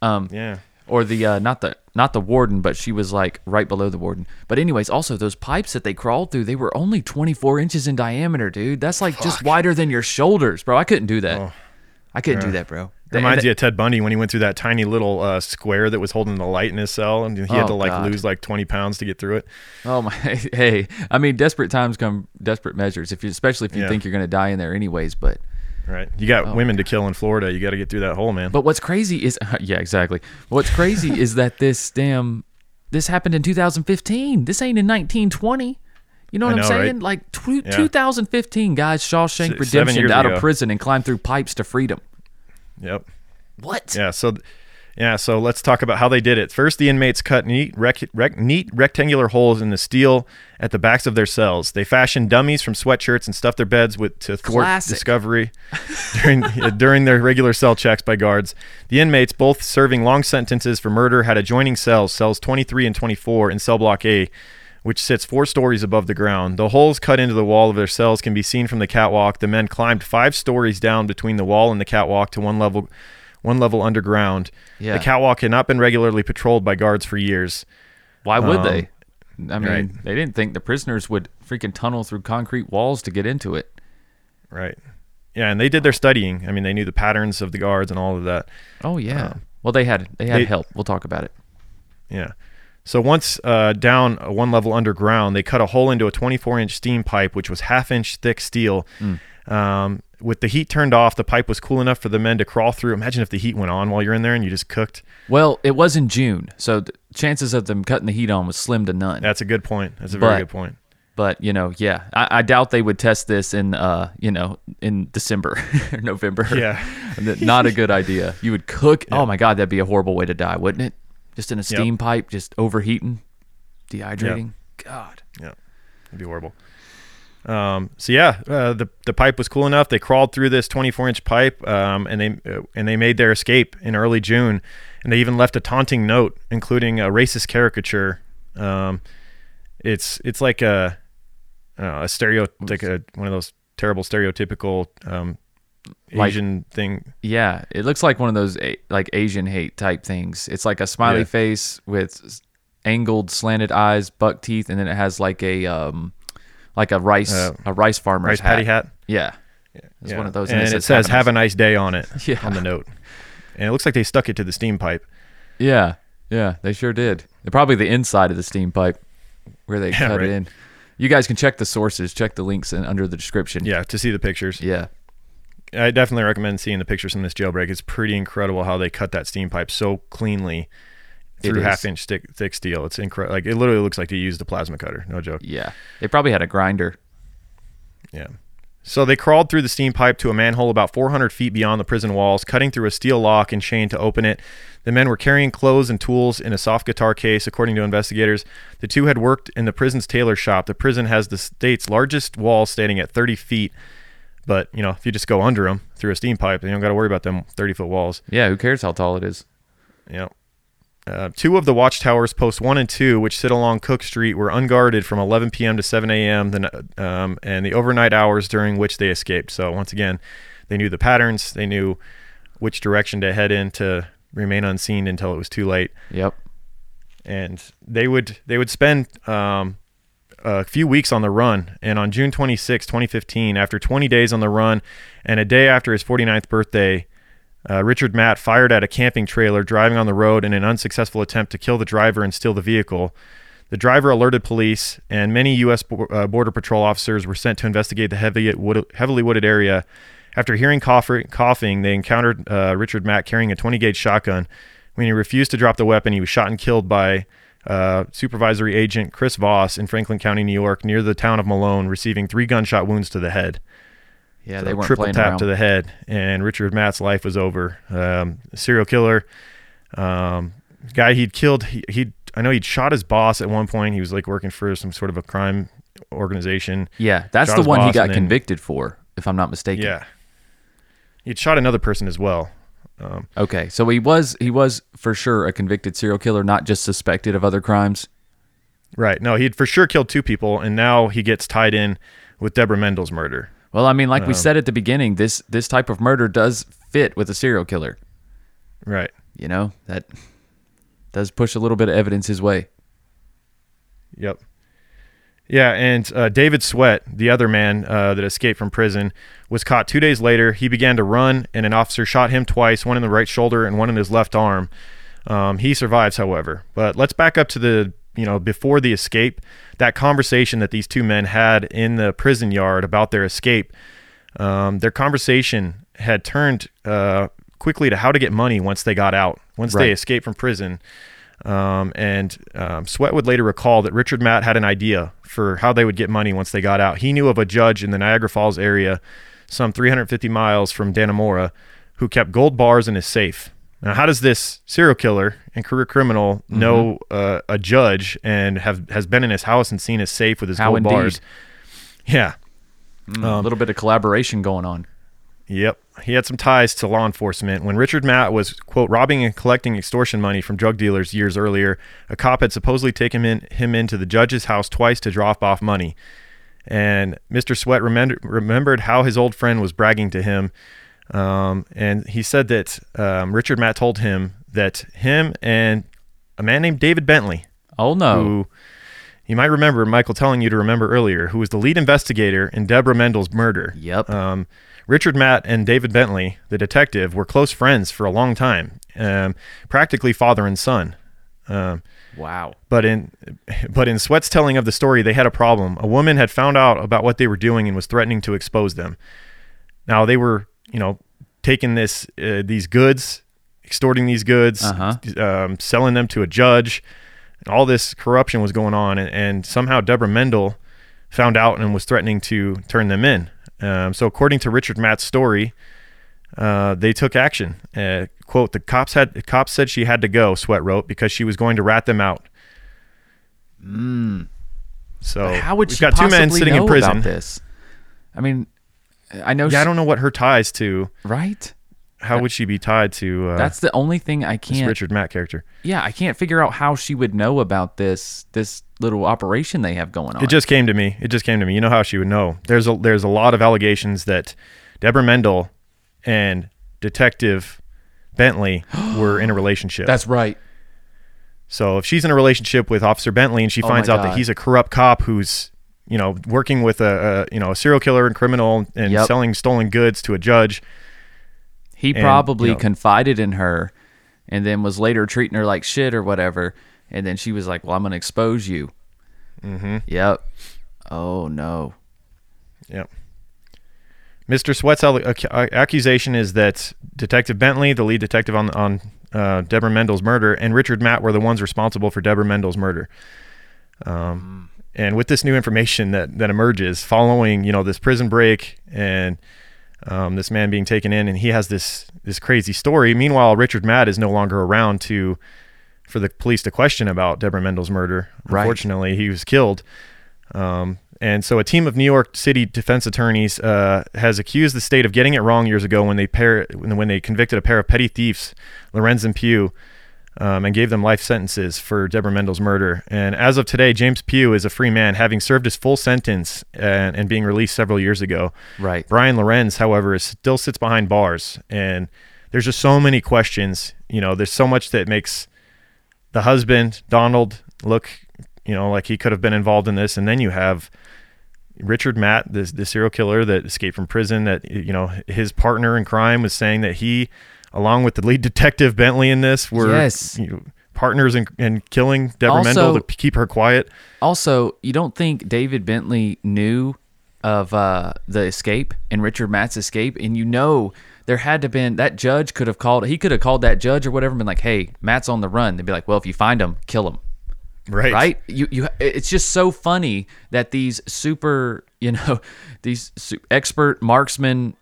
Um, yeah. Or the uh, not the not the warden, but she was like right below the warden. But anyways, also those pipes that they crawled through, they were only twenty-four inches in diameter, dude. That's like Fuck. just wider than your shoulders, bro. I couldn't do that. Oh. I couldn't yeah. do that, bro. It reminds you of Ted Bundy when he went through that tiny little uh, square that was holding the light in his cell, and he had oh, to like God. lose like twenty pounds to get through it. Oh my! Hey, I mean, desperate times come desperate measures. If you, especially if you yeah. think you're going to die in there, anyways, but. Right. You got oh, women God. to kill in Florida. You got to get through that hole, man. But what's crazy is, uh, yeah, exactly. What's crazy is that this damn, this happened in two thousand fifteen. This ain't in nineteen twenty. You know what know, I'm saying? Right? Like tw- yeah. two thousand fifteen guys, Shawshank S- Redemption out ago. of prison and climbed through pipes to freedom. Yep. What? Yeah. So, yeah. So let's talk about how they did it. First, the inmates cut neat, rec- rec- neat rectangular holes in the steel at the backs of their cells. They fashioned dummies from sweatshirts and stuffed their beds with to thwart Classic. discovery during uh, during their regular cell checks by guards. The inmates, both serving long sentences for murder, had adjoining cells, cells twenty-three and twenty-four in cell block A, which sits four stories above the ground. The holes cut into the wall of their cells can be seen from the catwalk. The men climbed five stories down between the wall and the catwalk to one level one level underground. Yeah. The catwalk had not been regularly patrolled by guards for years. Why would um, they? I mean, right. they didn't think the prisoners would freaking tunnel through concrete walls to get into it. Right. Yeah, and they did their studying. I mean, they knew the patterns of the guards and all of that. Oh, yeah. Um, well, they had they had they, help. We'll talk about it. Yeah. So once uh, down one level underground, they cut a hole into a twenty-four inch steam pipe, which was half-inch thick steel. Mm. Um, with the heat turned off, the pipe was cool enough for the men to crawl through. Imagine if the heat went on while you're in there and you just cooked. Well, it was in June, so the chances of them cutting the heat on was slim to none. That's a good point. That's a but, very good point. But, you know, yeah, I, I doubt they would test this in, uh, you know, in December or November. Yeah. Not a good idea. You would cook. Yeah. Oh, my God, that'd be a horrible way to die, wouldn't it? Just in a steam yep. pipe, just overheating, dehydrating. Yep. God. Yeah. It'd be horrible. Um, so yeah, uh, the the pipe was cool enough. They crawled through this twenty-four inch pipe, um, and they uh, and they made their escape in early June. And they even left a taunting note, including a racist caricature. Um, it's it's like a I don't know, a stereo like a, one of those terrible stereotypical um, Asian like, thing. Yeah, it looks like one of those like Asian hate type things. It's like a smiley yeah. face with angled, slanted eyes, buck teeth, and then it has like a um, like a rice uh, a rice farmer's rice hat. patty hat. Yeah, yeah. it's yeah. one of those. And, and it, it says, says "Have a nice day" on it yeah. on the note. And it looks like they stuck it to the steam pipe. Yeah, yeah, they sure did. Probably the inside of the steam pipe where they yeah, cut right. it in. You guys can check the sources, check the links in, under the description. Yeah, to see the pictures. Yeah. I definitely recommend seeing the pictures from this jailbreak. It's pretty incredible how they cut that steam pipe so cleanly through half-inch thick, thick steel. It's incredible. Like it literally looks like they used a plasma cutter. No joke. Yeah, they probably had a grinder. Yeah. So they crawled through the steam pipe to a manhole about four hundred feet beyond the prison walls, cutting through a steel lock and chain to open it. The men were carrying clothes and tools in a soft guitar case, according to investigators. The two had worked in the prison's tailor shop. The prison has the state's largest wall, standing at thirty feet. But, you know, if you just go under them through a steam pipe, you don't got to worry about them thirty-foot walls. Yeah, who cares how tall it is? Yeah. Uh, two of the watchtowers, posts one and two, which sit along Cook Street, were unguarded from eleven p.m. to seven a.m. The, um, and the overnight hours during which they escaped. So, once again, they knew the patterns. They knew which direction to head in to remain unseen until it was too late. Yep. And they would they would spend... Um, a few weeks on the run, and on June twenty-sixth, twenty fifteen, after twenty days on the run and a day after his forty-ninth birthday, uh, Richard Matt fired at a camping trailer driving on the road in an unsuccessful attempt to kill the driver and steal the vehicle. The driver alerted police, and many U S Bo- uh, Border Patrol officers were sent to investigate the heavy wood- heavily wooded area After hearing coughing, they encountered uh, Richard Matt carrying a twenty gauge shotgun. When he refused to drop the weapon, he was shot and killed by uh, supervisory agent Chris Voss in Franklin County, New York, near the town of Malone, receiving three gunshot wounds to the head. Yeah, so they weren't triple playing tap around. To the head, and Richard Matt's life was over. Um, serial killer, um, guy he'd killed. He, he'd I know he'd shot his boss at one point. He was like working for some sort of a crime organization. Yeah, that's the one he got convicted for, if I'm not mistaken. Yeah, he'd shot another person as well. Um, okay, so he was he was for sure a convicted serial killer, not just suspected of other crimes. Right. No, he'd for sure killed two people, and now he gets tied in with Deborah Meindl's murder. Well, I mean, like um, we said at the beginning, this this type of murder does fit with a serial killer. Right. You know, that does push a little bit of evidence his way. Yep. Yeah, and uh, David Sweat, the other man uh, that escaped from prison, was caught two days later. He began to run, and an officer shot him twice, one in the right shoulder and one in his left arm. Um, he survives, however. But let's back up to the... you know, before the escape, that conversation that these two men had in the prison yard about their escape, um, their conversation had turned uh, quickly to how to get money once they got out, once right. they escaped from prison. Um, and um, Sweat would later recall that Richard Matt had an idea for how they would get money once they got out. He knew of a judge in the Niagara Falls area, some three hundred fifty miles from Dannemora, who kept gold bars in his safe. Now, how does this serial killer and career criminal know mm-hmm. uh, a judge and have has been in his house and seen his safe with his how gold indeed. bars? Yeah. Mm, um, a little bit of collaboration going on. Yep. He had some ties to law enforcement. When Richard Matt was, quote, robbing and collecting extortion money from drug dealers years earlier, a cop had supposedly taken him, in, him into the judge's house twice to drop off money. And Mister Sweat remember, remembered how his old friend was bragging to him. Um, and he said that um, Richard Matt told him that him and a man named David Bentley, oh no, who you might remember Michael telling you to remember earlier, who was the lead investigator in Deborah Meindl's murder. Yep. Um, Richard Matt and David Bentley, the detective, were close friends for a long time, um, practically father and son. Um, wow. But in but in Sweat's telling of the story, they had a problem. A woman had found out about what they were doing and was threatening to expose them. Now they were. you know, taking this, uh, these goods, extorting these goods, uh-huh. um, selling them to a judge. And all this corruption was going on. And, and somehow Deborah Meindl found out and was threatening to turn them in. Um, so according to Richard Matt's story, uh, they took action. Uh, quote, the cops had, the cops said she had to go, Sweat wrote, because she was going to rat them out. Mm. So but how would we've she got two men sitting in prison. About this? I mean, I know. Yeah, she, I don't know what her ties to. Right? How that, would she be tied to? Uh, that's the only thing I can't. This Richard Matt character. Yeah, I can't figure out how she would know about this this little operation they have going on. It just came to me. It just came to me. You know how she would know? There's a there's a lot of allegations that Deborah Meindl and Detective Bentley were in a relationship. That's right. So if she's in a relationship with Officer Bentley and she oh finds out that he's a corrupt cop who's you know, working with a, a, you know, a serial killer and criminal and yep. selling stolen goods to a judge. He and, probably you know, confided in her and then was later treating her like shit or whatever. And then she was like, well, I'm going to expose you. Mm-hmm. Yep. Oh, no. Yep. Mister Sweat's accusation is that Detective Bentley, the lead detective on, on uh, Deborah Meindl's murder, and Richard Matt were the ones responsible for Deborah Meindl's murder. Um... Mm. And with this new information that, that emerges following, you know, this prison break and um, this man being taken in, and he has this this crazy story. Meanwhile, Richard Matt is no longer around to for the police to question about Deborah Meindl's murder. Right. Unfortunately, he was killed. Um, and so a team of New York City defense attorneys uh, has accused the state of getting it wrong years ago when they pair, when they convicted a pair of petty thieves, Lorenz and Pugh, Um, and gave them life sentences for Deborah Meindl's murder. And as of today, James Pugh is a free man, having served his full sentence and, and being released several years ago. Right. Brian Lorenz, however, is, still sits behind bars. And there's just so many questions. You know, there's so much that makes the husband, Donald, look, you know, like he could have been involved in this. And then you have Richard Matt, this, this serial killer that escaped from prison, that, you know, his partner in crime was saying that he... along with the lead detective Bentley in this, were yes. you know, partners in, in killing Deborah Meindl to keep her quiet. Also, you don't think David Bentley knew of uh, the escape and Richard Matt's escape, and you know there had to been that judge could have called he could have called that judge or whatever and been like, hey, Matt's on the run. They'd be like, well, if you find him, kill him. Right. Right. You, you, it's just so funny that these super, you know, these expert marksmen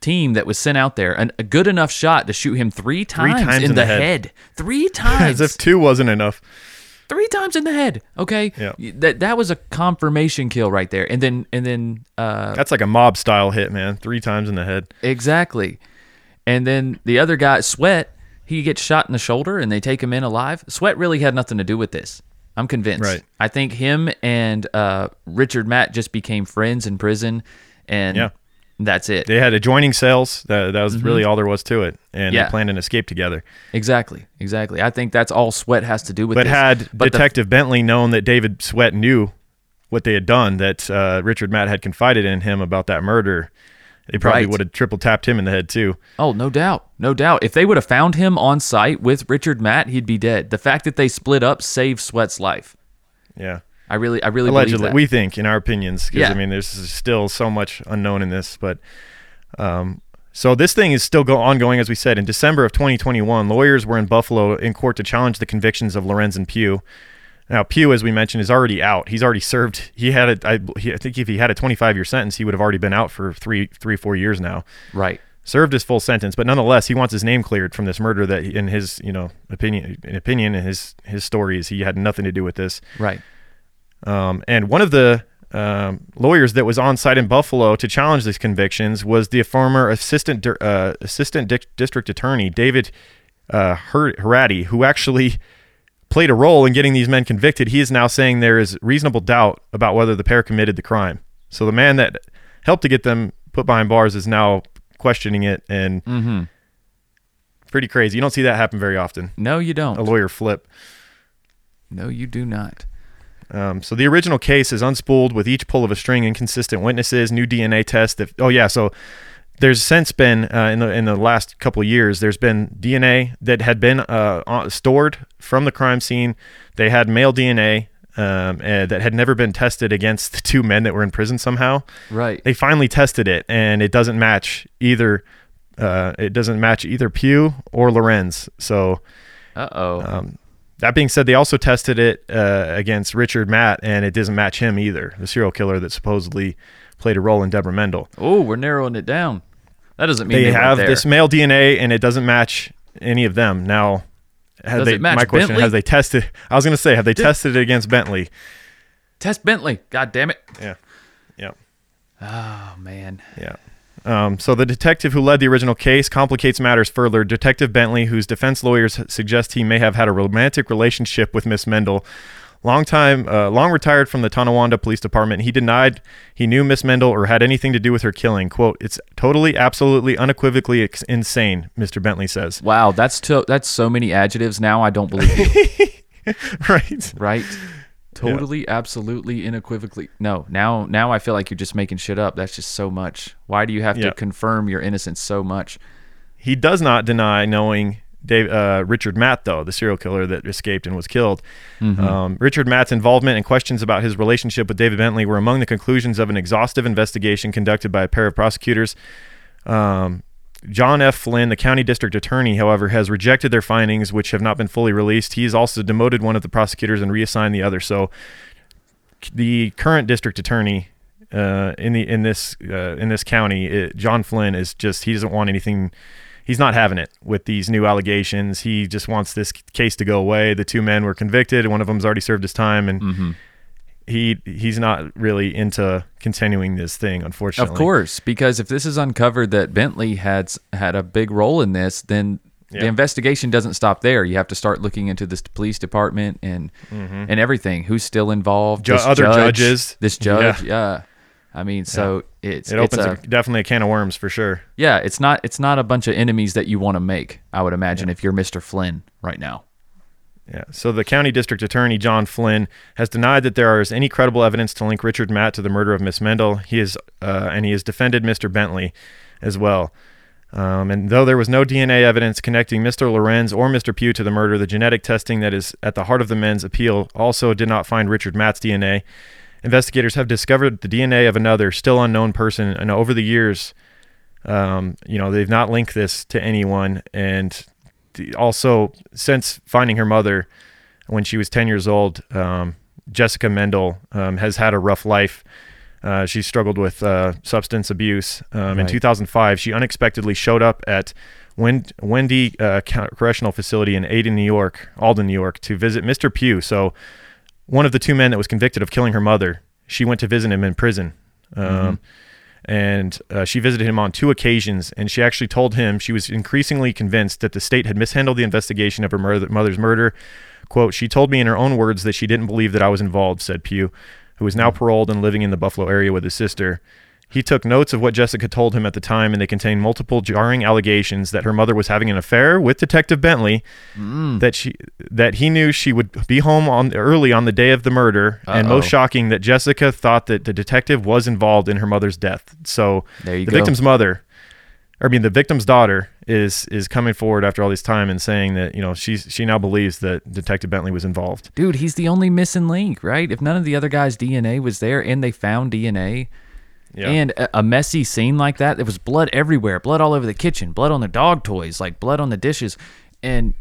team that was sent out there, an, a good enough shot to shoot him three times, three times in, in the, the head. head. Three times. As if two wasn't enough. Three times in the head. Okay. Yeah. That that was a confirmation kill right there. And then and then uh, that's like a mob style hit, man. Three times in the head. Exactly. And then the other guy, Sweat, he gets shot in the shoulder and they take him in alive. Sweat really had nothing to do with this. I'm convinced. Right. I think him and uh, Richard Matt just became friends in prison, and yeah. that's it. They had adjoining cells. That, that was mm-hmm. really all there was to it, and yeah. they planned an escape together. Exactly, exactly. I think that's all Sweat has to do with but this. Had but had Detective the, Bentley known that David Sweat knew what they had done, that uh, Richard Matt had confided in him about that murder, they probably right. would have triple tapped him in the head too. Oh, no doubt. No doubt. If they would have found him on site with Richard Matt, he'd be dead. The fact that they split up saved Sweat's life. Yeah. I really, I really Allegedly, believe that. We think, in our opinions, because, yeah. I mean, there's still so much unknown in this. But um, so this thing is still go- ongoing, as we said. In December of twenty twenty-one, lawyers were in Buffalo in court to challenge the convictions of Lorenz and Pugh. Now, Pugh, as we mentioned, is already out. He's already served. He had a, I, he, I think if he had a twenty-five-year sentence, he would have already been out for three, three, four years now. Right. Served his full sentence, but nonetheless, he wants his name cleared from this murder that, in his, you know, opinion, in opinion, in his his story, is he had nothing to do with this. Right. Um, and one of the um, lawyers that was on site in Buffalo to challenge these convictions was the former assistant uh, assistant di- district attorney David uh, Harati, who actually played a role in getting these men convicted. He is now saying there is reasonable doubt about whether the pair committed the crime. So the man that helped to get them put behind bars is now questioning it, and mm-hmm. pretty crazy. You don't see that happen very often. No, you don't. A lawyer flip. No, you do not. Um, so the original case is unspooled with each pull of a string, inconsistent witnesses, new D N A tests. That, oh, yeah, so... There's since been, uh, in the in the last couple of years, there's been D N A that had been uh, stored from the crime scene. They had male D N A um, uh, that had never been tested against the two men that were in prison somehow. Right. They finally tested it, and it doesn't match either. Uh, it doesn't match either Pugh or Lorenz. So, uh-oh. Um, that being said, they also tested it uh, against Richard Matt, and it doesn't match him either, the serial killer that supposedly played a role in Deborah Meindl. Oh, we're narrowing it down. That doesn't mean they, they have there. This male D N A, and it doesn't match any of them. Now, have Does they, it match my question: Bentley? Have they tested? I was going to say, have they Did, tested it against Bentley? Test Bentley. God damn it. Yeah. Yeah. Oh man. Yeah. Um, so the detective who led the original case complicates matters further. Detective Bentley, whose defense lawyers suggest he may have had a romantic relationship with Miss Meindl. Long time, uh, long retired from the Tonawanda Police Department, he denied he knew Miss Meindl or had anything to do with her killing. Quote, "It's totally, absolutely, unequivocally ex- insane," Mister Bentley says. Wow, that's to- that's so many adjectives now, I don't believe you. Right. Right. Totally, yeah. Absolutely, unequivocally. No, now now I feel like you're just making shit up. That's just so much. Why do you have yeah. to confirm your innocence so much? He does not deny knowing... Dave, uh, Richard Matt, though, the serial killer that escaped and was killed. Mm-hmm. Um, Richard Matt's involvement and questions about his relationship with David Bentley were among the conclusions of an exhaustive investigation conducted by a pair of prosecutors. Um, John F. Flynn, the county district attorney, however, has rejected their findings, which have not been fully released. He's also demoted one of the prosecutors and reassigned the other. So the current district attorney uh, in the in this uh, in this county, it, John Flynn, is just he doesn't want anything. He's not having it with these new allegations. He just wants this case to go away. The two men were convicted, and one of them's already served his time, and mm-hmm. he he's not really into continuing this thing, unfortunately. Of course, because if this is uncovered that Bentley had had a big role in this, then yeah. the investigation doesn't stop there. You have to start looking into this police department and mm-hmm. and everything. Who's still involved? Ju- other judge, judges. This judge, yeah. yeah. I mean, so yeah. it's it opens it's a, a, definitely a can of worms for sure. Yeah, it's not it's not a bunch of enemies that you want to make, I would imagine, yeah. if you're Mister Flynn right now. Yeah. So the county district attorney John Flynn has denied that there is any credible evidence to link Richard Matt to the murder of Miss Meindl. He is uh, and he has defended Mister Bentley as well. Um, and though there was no D N A evidence connecting Mister Lorenz or Mister Pugh to the murder, the genetic testing that is at the heart of the men's appeal also did not find Richard Matt's D N A. investigators have discovered the D N A of another still unknown person. And over the years, um, you know, they've not linked this to anyone. And also, since finding her mother when she was ten years old, um, Jessica Meindl um, has had a rough life. Uh, she struggled with uh, substance abuse. Um, right. In two thousand five, she unexpectedly showed up at Wendy uh, Correctional Facility in Aden, New York, Alden, New York, to visit Mister Pugh. So one of the two men that was convicted of killing her mother, she went to visit him in prison. Um, mm-hmm. And uh, she visited him on two occasions, and she actually told him she was increasingly convinced that the state had mishandled the investigation of her mur- mother's murder. Quote, "She told me in her own words that she didn't believe that I was involved," said Pugh, who is now paroled and living in the Buffalo area with his sister. He took notes of what Jessica told him at the time, and they contained multiple jarring allegations that her mother was having an affair with Detective Bentley, mm. that she that he knew she would be home on early on the day of the murder, Uh-oh. and most shocking, that Jessica thought that the detective was involved in her mother's death. So there you the go. victim's mother, or I mean the victim's daughter, is is coming forward after all this time and saying that, you know, she she now believes that Detective Bentley was involved. Dude, he's the only missing link, right? If none of the other guy's D N A was there and they found D N A. Yeah. And a messy scene like that, there was blood everywhere, blood all over the kitchen, blood on the dog toys, like blood on the dishes. And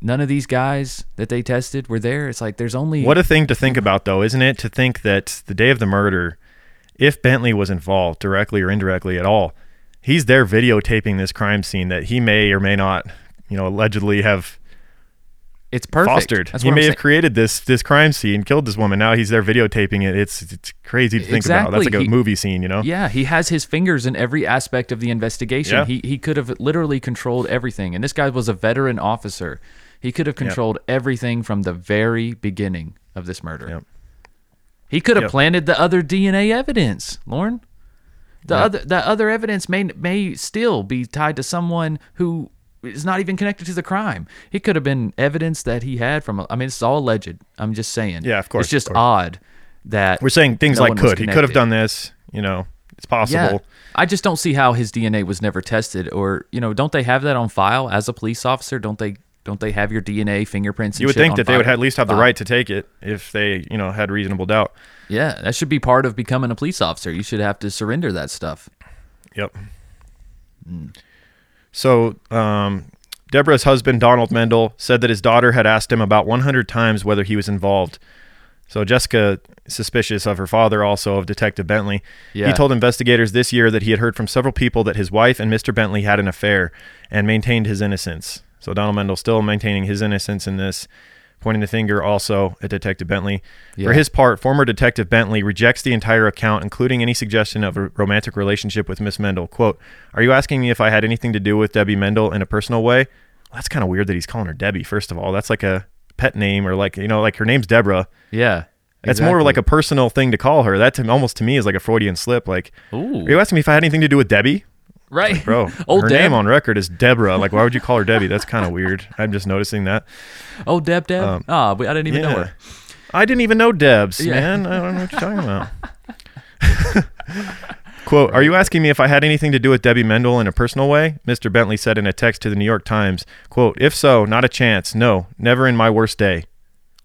none of these guys that they tested were there. It's like there's only... What a thing to think about, though, isn't it? To think that the day of the murder, if Bentley was involved directly or indirectly at all, he's there videotaping this crime scene that he may or may not, you know, allegedly have... It's perfect. Fostered. That's he may saying. have created this this crime scene, killed this woman. Now he's there videotaping it. It's it's crazy to think exactly. about. That's like he, a movie scene, you know? Yeah, he has his fingers in every aspect of the investigation. Yeah. He he could have literally controlled everything. And this guy was a veteran officer. He could have controlled yeah. everything from the very beginning of this murder. Yeah. He could have yeah. planted the other D N A evidence, Lauren. The yeah. other the other evidence may may still be tied to someone who is not even connected to the crime. It could have been evidence that he had from, I mean, it's all alleged. I'm just saying. Yeah, of course. It's just odd that we're saying things like could. He could have done this, you know, it's possible. Yeah. I just don't see how his D N A was never tested or, you know, don't they have that on file as a police officer? Don't they, don't they have your D N A fingerprints? And you would shit think on that file? They would at least have the right to take it if they, you know, had reasonable doubt. Yeah. That should be part of becoming a police officer. You should have to surrender that stuff. Yep. Mm. So um, Deborah's husband, Donald Meindl, said that his daughter had asked him about one hundred times whether he was involved. So Jessica, suspicious of her father, also of Detective Bentley, yeah. he told investigators this year that he had heard from several people that his wife and Mister Bentley had an affair and maintained his innocence. So Donald Meindl still maintaining his innocence in this, pointing the finger also at Detective Bentley. Yeah. For his part, former Detective Bentley rejects the entire account, including any suggestion of a romantic relationship with Miss Meindl. Quote, "Are you asking me if I had anything to do with Debbie Meindl in a personal way?" Well, that's kind of weird that he's calling her Debbie, first of all. That's like a pet name or like, you know, like her name's Deborah. Yeah. That's exactly. more like a personal thing to call her. That to, almost to me is like a Freudian slip. Like, Ooh. Are you asking me if I had anything to do with Debbie? Right. Like, bro, Old her Deb. Name on record is Deborah. Like, why would you call her Debbie? That's kind of weird. I'm just noticing that. Oh, Deb, Deb? Um, oh, I didn't even yeah. know her. I didn't even know Debs, yeah. man. I don't know what you're talking about. Quote, "Are you asking me if I had anything to do with Debbie Meindl in a personal way?" Mister Bentley said in a text to the New York Times. Quote, "If so, not a chance. No, never in my worst day."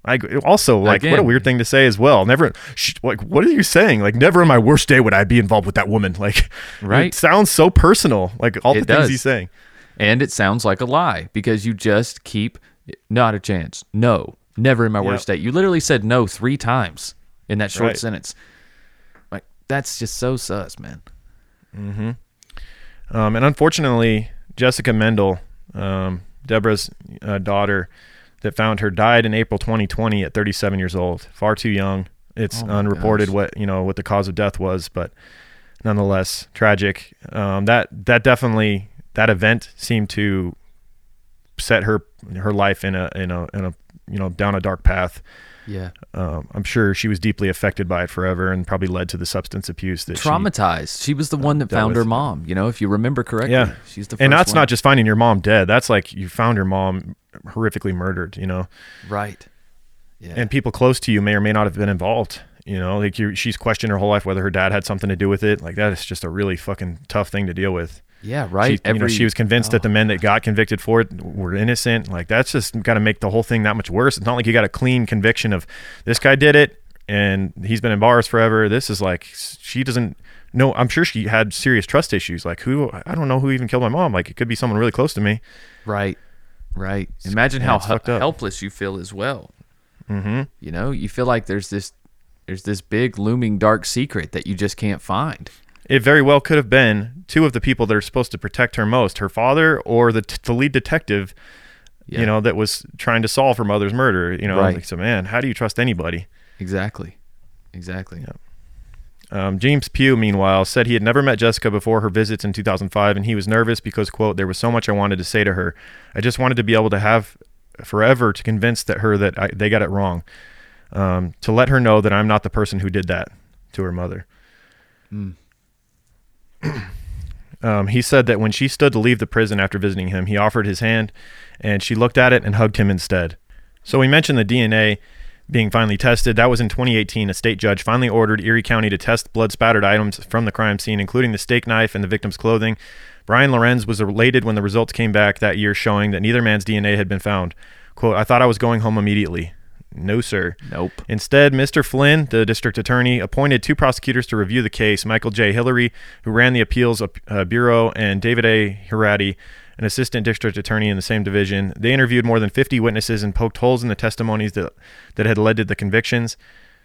I also like Again. What a weird thing to say as well. Never, sh- like, what are you saying? Like, never in my worst day would I be involved with that woman. Like, right? It sounds so personal. Like all the it things does. He's saying, and it sounds like a lie because you just keep not a chance. No, never in my yep. worst day. You literally said no three times in that short right. sentence. Like that's just so sus, man. Mm-hmm. Um, and unfortunately, Jessica Meindl, um, Deborah's uh, daughter. That found her died in April twenty twenty at thirty-seven years old, far too young. It's oh unreported gosh. what you know what the cause of death was, but nonetheless tragic. Um, that that definitely that event seemed to set her her life in a in a in a you know down a dark path. Yeah, um, I'm sure she was deeply affected by it forever, and probably led to the substance abuse that traumatized. She, she was the one that, that found was, her mom. You know, if you remember correctly, yeah. she's the first and that's one. Not just finding your mom dead. That's like you found your mom horrifically murdered. You know, right? Yeah. And people close to you may or may not have been involved. You know, like you, she's questioned her whole life whether her dad had something to do with it. Like that is just a really fucking tough thing to deal with. Yeah, right. She, Every, you know, she was convinced oh, that the men that got convicted for it were innocent. Like, that's just got to make the whole thing that much worse. It's not like you got a clean conviction of this guy did it, and he's been in bars forever. This is like, she doesn't know. I'm sure she had serious trust issues. Like, who, I don't know who even killed my mom. Like, it could be someone really close to me. Right. Right. Imagine so, how hu- helpless you feel as well. Mm-hmm. You know, you feel like there's this, there's this big looming dark secret that you just can't find. It very well could have been two of the people that are supposed to protect her most, her father or the, t- the lead detective, yeah. you know, that was trying to solve her mother's murder. You know, right. like, so man, how do you trust anybody? Exactly. Exactly. Yeah. Um, James Pugh, meanwhile, said he had never met Jessica before her visits in two thousand five, and he was nervous because, quote, there was so much I wanted to say to her. I just wanted to be able to have forever to convince that her that I, they got it wrong, um, to let her know that I'm not the person who did that to her mother. Mm. um, he said that when she stood to leave the prison after visiting him, he offered his hand, and she looked at it and hugged him instead. So we mentioned the D N A being finally tested. That was in twenty eighteen. A state judge finally ordered Erie County to test blood-spattered items from the crime scene, including the steak knife and the victim's clothing. Brian Lorenz was elated when the results came back that year, showing that neither man's D N A had been found. Quote, I thought I was going home immediately. No, sir. Nope. Instead, Mister Flynn, the district attorney, appointed two prosecutors to review the case, Michael J. Hillary, who ran the appeals uh, bureau, and David A. Harati, an assistant district attorney in the same division. They interviewed more than fifty witnesses and poked holes in the testimonies that, that had led to the convictions.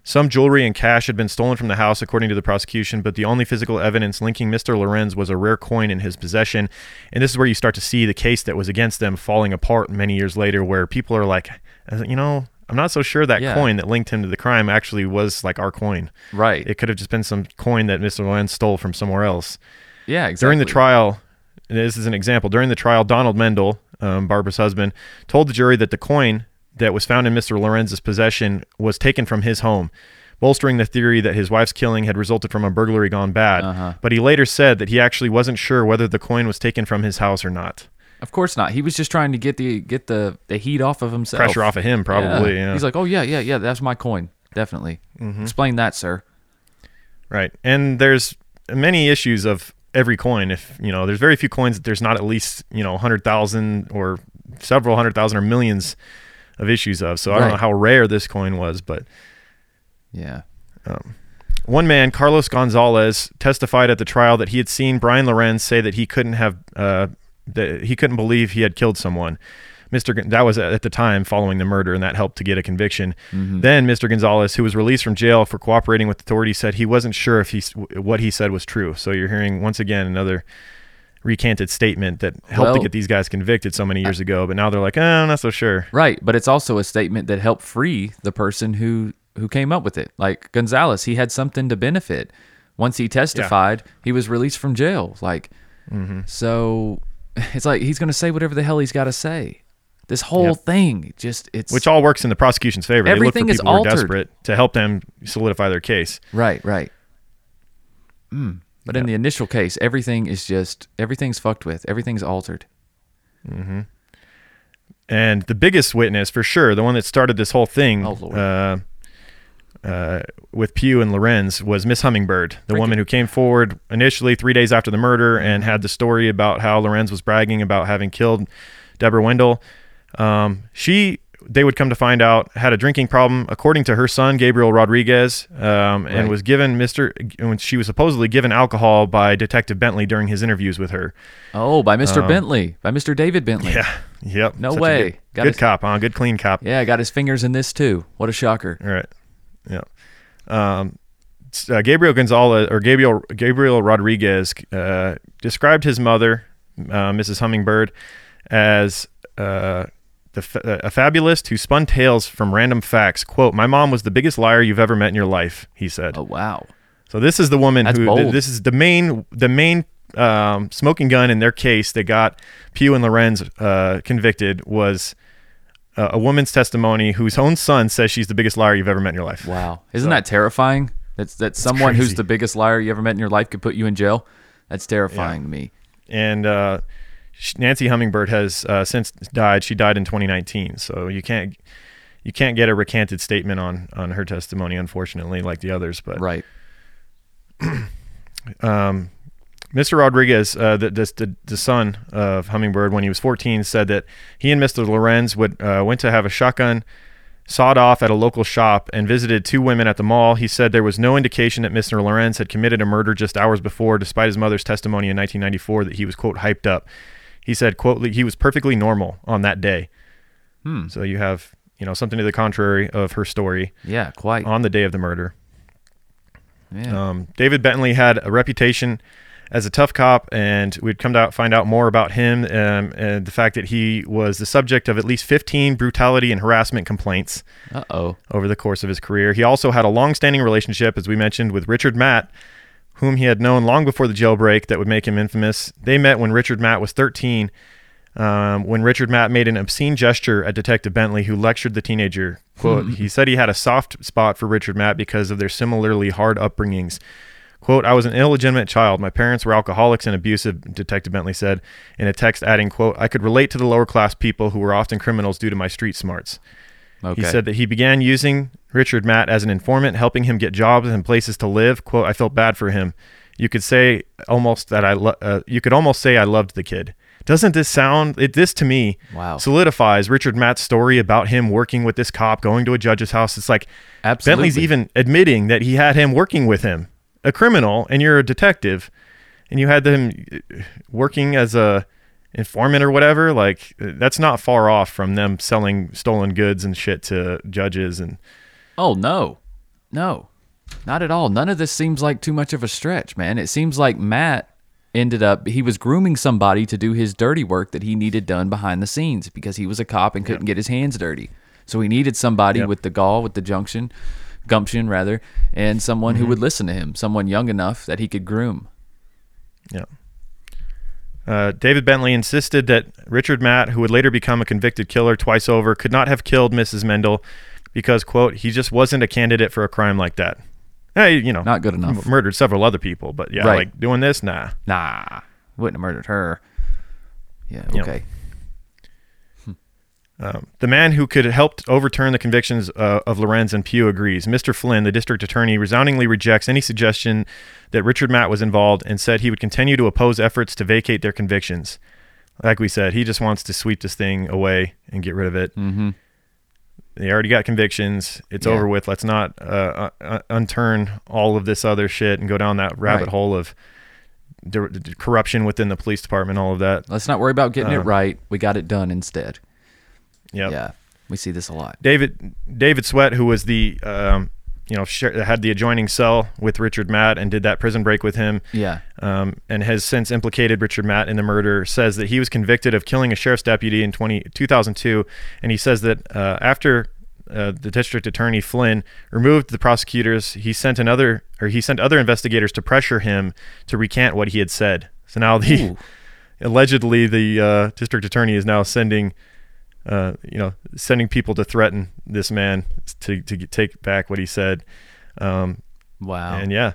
Some jewelry and cash had been stolen from the house, according to the prosecution, but the only physical evidence linking Mister Lorenz was a rare coin in his possession. And this is where you start to see the case that was against them falling apart many years later, where people are like, you know, I'm not so sure that yeah. coin that linked him to the crime actually was like our coin. Right. It could have just been some coin that Mister Lorenz stole from somewhere else. Yeah, exactly. During the trial... This is an example. During the trial, Donald Meindl, um, Barbara's husband, told the jury that the coin that was found in Mister Lorenz's possession was taken from his home, bolstering the theory that his wife's killing had resulted from a burglary gone bad. Uh-huh. But he later said that he actually wasn't sure whether the coin was taken from his house or not. Of course not. He was just trying to get the get the, the heat off of himself. Pressure off of him, probably. Yeah. Yeah. He's like, oh, yeah, yeah, yeah, that's my coin. Definitely. Mm-hmm. Explain that, sir. Right. And there's many issues of... every coin. If you know, there's very few coins that there's not at least, you know, one hundred thousand or several hundred thousand or millions of issues of. So I right. don't know how rare this coin was, but yeah. Um, one man, Carlos Gonzalez, testified at the trial that he had seen Brian Lorenz say that he couldn't have, uh, that he couldn't believe he had killed someone. Mister Gon- that was at the time following the murder, and that helped to get a conviction. Mm-hmm. Then Mister Gonzalez, who was released from jail for cooperating with authorities, said he wasn't sure if he what he said was true. So you're hearing once again another recanted statement that helped well, to get these guys convicted so many years I, ago, but now they're like, eh, I'm not so sure. Right, but it's also a statement that helped free the person who who came up with it. Like Gonzalez, he had something to benefit. Once he testified, yeah. he was released from jail. Like, mm-hmm. so it's like he's going to say whatever the hell he's got to say. This whole yep. thing just it's which all works in the prosecution's favor. Everything they look for people is altered. Who are desperate to help them solidify their case. Right, right. Mm. But yep. in the initial case, everything is just everything's fucked with. Everything's altered. Mm-hmm. And the biggest witness, for sure, the one that started this whole thing, oh, Lord. uh uh with Pugh and Lorenz, was Miss Hummingbird, the Freaking. woman who came forward initially three days after the murder and had the story about how Lorenz was bragging about having killed Deborah Meindl. Um, she, they would come to find out, had a drinking problem, according to her son, Gabriel Rodriguez, um, and right. was given Mister when she was supposedly given alcohol by Detective Bentley during his interviews with her. Oh, by Mister Um, Bentley, by Mister David Bentley. Yeah. Yep. No Such way. Good, got good his, cop, huh? Good clean cop. Yeah. Got his fingers in this too. What a shocker. All right. Yeah. Um, uh, Gabriel Gonzalez or Gabriel, Gabriel Rodriguez, uh, described his mother, uh, Missus Hummingbird, as, uh, a fabulist who spun tales from random facts. Quote, my mom was the biggest liar you've ever met in your life, he said. Oh, wow. So this is the woman That's who, bold. this is the main, the main um, smoking gun in their case that got Pugh and Lorenz uh, convicted was uh, a woman's testimony whose own son says she's the biggest liar you've ever met in your life. Wow. Isn't so, that terrifying? That's, that someone who's the biggest liar you ever met in your life could put you in jail? That's terrifying yeah. to me. And, uh, Nancy Hummingbird has uh, since died. She died in twenty nineteen, so you can't you can't get a recanted statement on on her testimony, unfortunately, like the others. But right, um, Mister Rodriguez, uh, the, the the son of Hummingbird, when he was fourteen, said that he and Mister Lorenz would uh, went to have a shotgun sawed off at a local shop and visited two women at the mall. He said there was no indication that Mister Lorenz had committed a murder just hours before, despite his mother's testimony in nineteen ninety-four that he was, quote, hyped up. He said, quote, he was perfectly normal on that day. Hmm. So you have, you know, something to the contrary of her story. Yeah, quite. On the day of the murder. Yeah. Um, David Bentley had a reputation as a tough cop, and we'd come to find out more about him um, and the fact that he was the subject of at least fifteen brutality and harassment complaints Uh-oh. over the course of his career. He also had a long-standing relationship, as we mentioned, with Richard Matt, whom he had known long before the jailbreak that would make him infamous. They met when Richard Matt was thirteen, um, when Richard Matt made an obscene gesture at Detective Bentley, who lectured the teenager. Quote, hmm. He said he had a soft spot for Richard Matt because of their similarly hard upbringings. Quote, I was an illegitimate child. My parents were alcoholics and abusive, Detective Bentley said in a text adding, quote, I could relate to the lower class people who were often criminals due to my street smarts. Okay. He said that he began using Richard Matt as an informant, helping him get jobs and places to live. Quote, I felt bad for him. You could say almost that I, lo- uh, you could almost say I loved the kid. Doesn't this sound, it, this to me wow. solidifies Richard Matt's story about him working with this cop, going to a judge's house. It's like Absolutely. Bentley's even admitting that he had him working with him. A criminal, and you're a detective, and you had them working as a informant or whatever. Like, that's not far off from them selling stolen goods and shit to judges. And oh no, no, not at all. None of this seems like too much of a stretch, man. It seems like Matt ended up he was grooming somebody to do his dirty work that he needed done behind the scenes because he was a cop and couldn't yep. get his hands dirty. So he needed somebody yep. with the gall, with the junction. gumption rather, and someone mm-hmm. who would listen to him, someone young enough that he could groom. Yeah. Uh, David Bentley insisted that Richard Matt, who would later become a convicted killer twice over, could not have killed Missus Meindl because, quote, he just wasn't a candidate for a crime like that. Hey, you know. Not good enough. Murdered several other people, but yeah, right. like doing this, nah. Nah. Wouldn't have murdered her. Yeah, okay. Yep. Um, the man who could have helped overturn the convictions uh, of Lorenz and Pugh agrees. Mister Flynn, the district attorney, resoundingly rejects any suggestion that Richard Matt was involved and said he would continue to oppose efforts to vacate their convictions. Like we said, he just wants to sweep this thing away and get rid of it. Mm-hmm. They already got convictions. It's yeah. over with. Let's not uh, uh, unturn all of this other shit and go down that rabbit right. hole of d- d- corruption within the police department, all of that. Let's not worry about getting um, it right. We got it done instead. Yep. Yeah, we see this a lot. David David Sweat, who was the, um, you know, sh- had the adjoining cell with Richard Matt and did that prison break with him. Yeah. Um, and has since implicated Richard Matt in the murder, says that he was convicted of killing a sheriff's deputy in two thousand two. And he says that uh, after uh, the district attorney Flynn removed the prosecutors, he sent another, or he sent other investigators to pressure him to recant what he had said. So now the, allegedly the uh, district attorney is now sending... Uh, you know, sending people to threaten this man to to get, take back what he said. Um, wow. And yeah,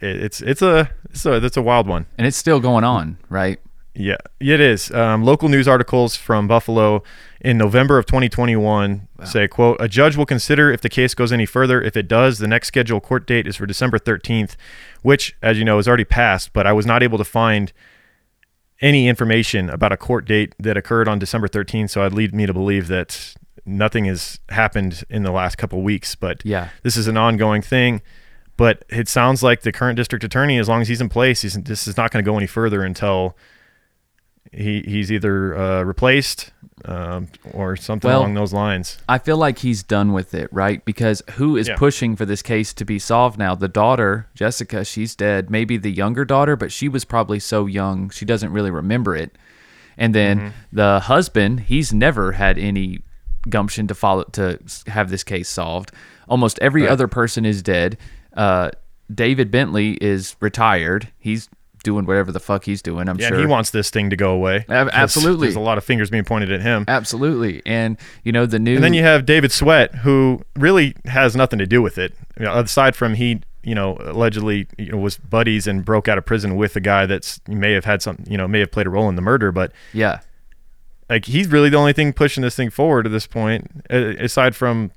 it, it's it's a so that's a wild one. And it's still going on, right? Yeah, it is. Um, local news articles from Buffalo in November of twenty twenty-one wow. say, quote, a judge will consider if the case goes any further. If it does, the next scheduled court date is for December thirteenth, which, as you know, is already passed, but I was not able to find any information about a court date that occurred on December thirteenth, so I'd lead me to believe that nothing has happened in the last couple of weeks, but yeah. this is an ongoing thing. But it sounds like the current district attorney, as long as he's in place, he's, this is not going to go any further until he he's either uh, replaced um, or something well, along those lines. I feel like he's done with it, right? Because who is yeah. pushing for this case to be solved now? The daughter, Jessica, she's dead. Maybe the younger daughter, but she was probably so young, she doesn't really remember it. And then mm-hmm. the husband, he's never had any gumption to follow to have this case solved. Almost every right. other person is dead. Uh, David Bentley is retired. He's doing whatever the fuck he's doing, I'm yeah, sure. Yeah, he wants this thing to go away. Absolutely. There's a lot of fingers being pointed at him. Absolutely. And, you know, the new... And then you have David Sweat, who really has nothing to do with it. You know, aside from he, you know, allegedly you know, was buddies and broke out of prison with a guy that's may have had some, you know, may have played a role in the murder, but... Yeah. Like, he's really the only thing pushing this thing forward at this point, aside from...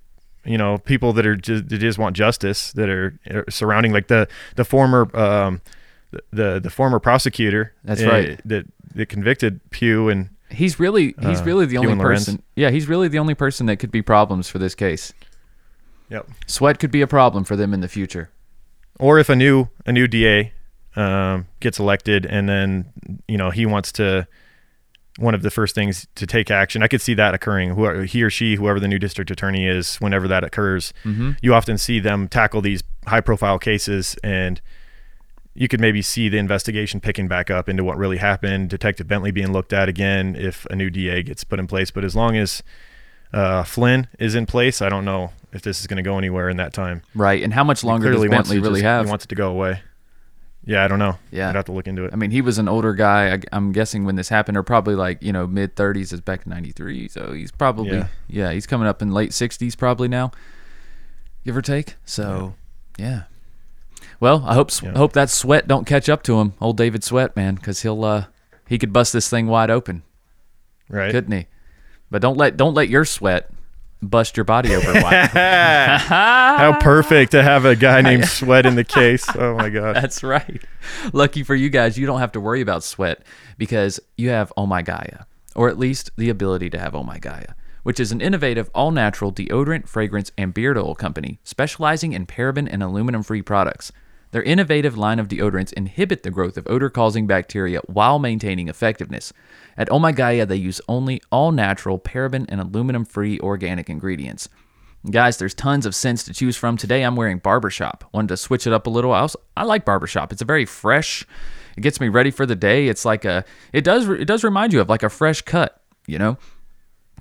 you know, people that are just, that just want justice, that are surrounding, like the the former um the the former prosecutor that's right that that convicted Pugh and He's really he's really the uh, only person. Lorenz. Yeah, he's really the only person that could be problems for this case. Yep. Sweat could be a problem for them in the future. Or if a new a new D A um, gets elected and then, you know, he wants to, one of the first things to take action, I could see that occurring. Who, he or she, whoever the new district attorney is, whenever that occurs, mm-hmm. you often see them tackle these high profile cases, and you could maybe see the investigation picking back up into what really happened, Detective Bentley being looked at again if a new D A gets put in place. But as long as uh, Flynn is in place, I don't know if this is going to go anywhere in that time. Right, and how much longer does Bentley really just, have? He wants it to go away. Yeah, I don't know. Yeah. I'd have to look into it. I mean, he was an older guy, I, I'm guessing, when this happened, or probably like, you know, mid-thirties, is back in ninety-three, so he's probably, yeah. yeah, he's coming up in late sixties probably now, give or take. So, yeah. yeah. Well, I hope yeah. hope that Sweat don't catch up to him, old David Sweat, man, because he'll uh, he could bust this thing wide open, right? Couldn't he? But don't let don't let your Sweat bust your body over wide. How perfect to have a guy named Sweat in the case. Oh my God, that's right. Lucky for you guys, you don't have to worry about Sweat because you have Oh My Gaia, or at least the ability to have Oh My Gaia, which is an innovative, all-natural deodorant, fragrance, and beard oil company specializing in paraben and aluminum-free products. Their innovative line of deodorants inhibit the growth of odor-causing bacteria while maintaining effectiveness. At Oh My Gaia, they use only all-natural, paraben, and aluminum-free organic ingredients. Guys, there's tons of scents to choose from. Today, I'm wearing Barbershop. Wanted to switch it up a little. I, also, I like Barbershop. It's a very fresh. It gets me ready for the day. It's like a. It does. It does remind you of like a fresh cut, you know?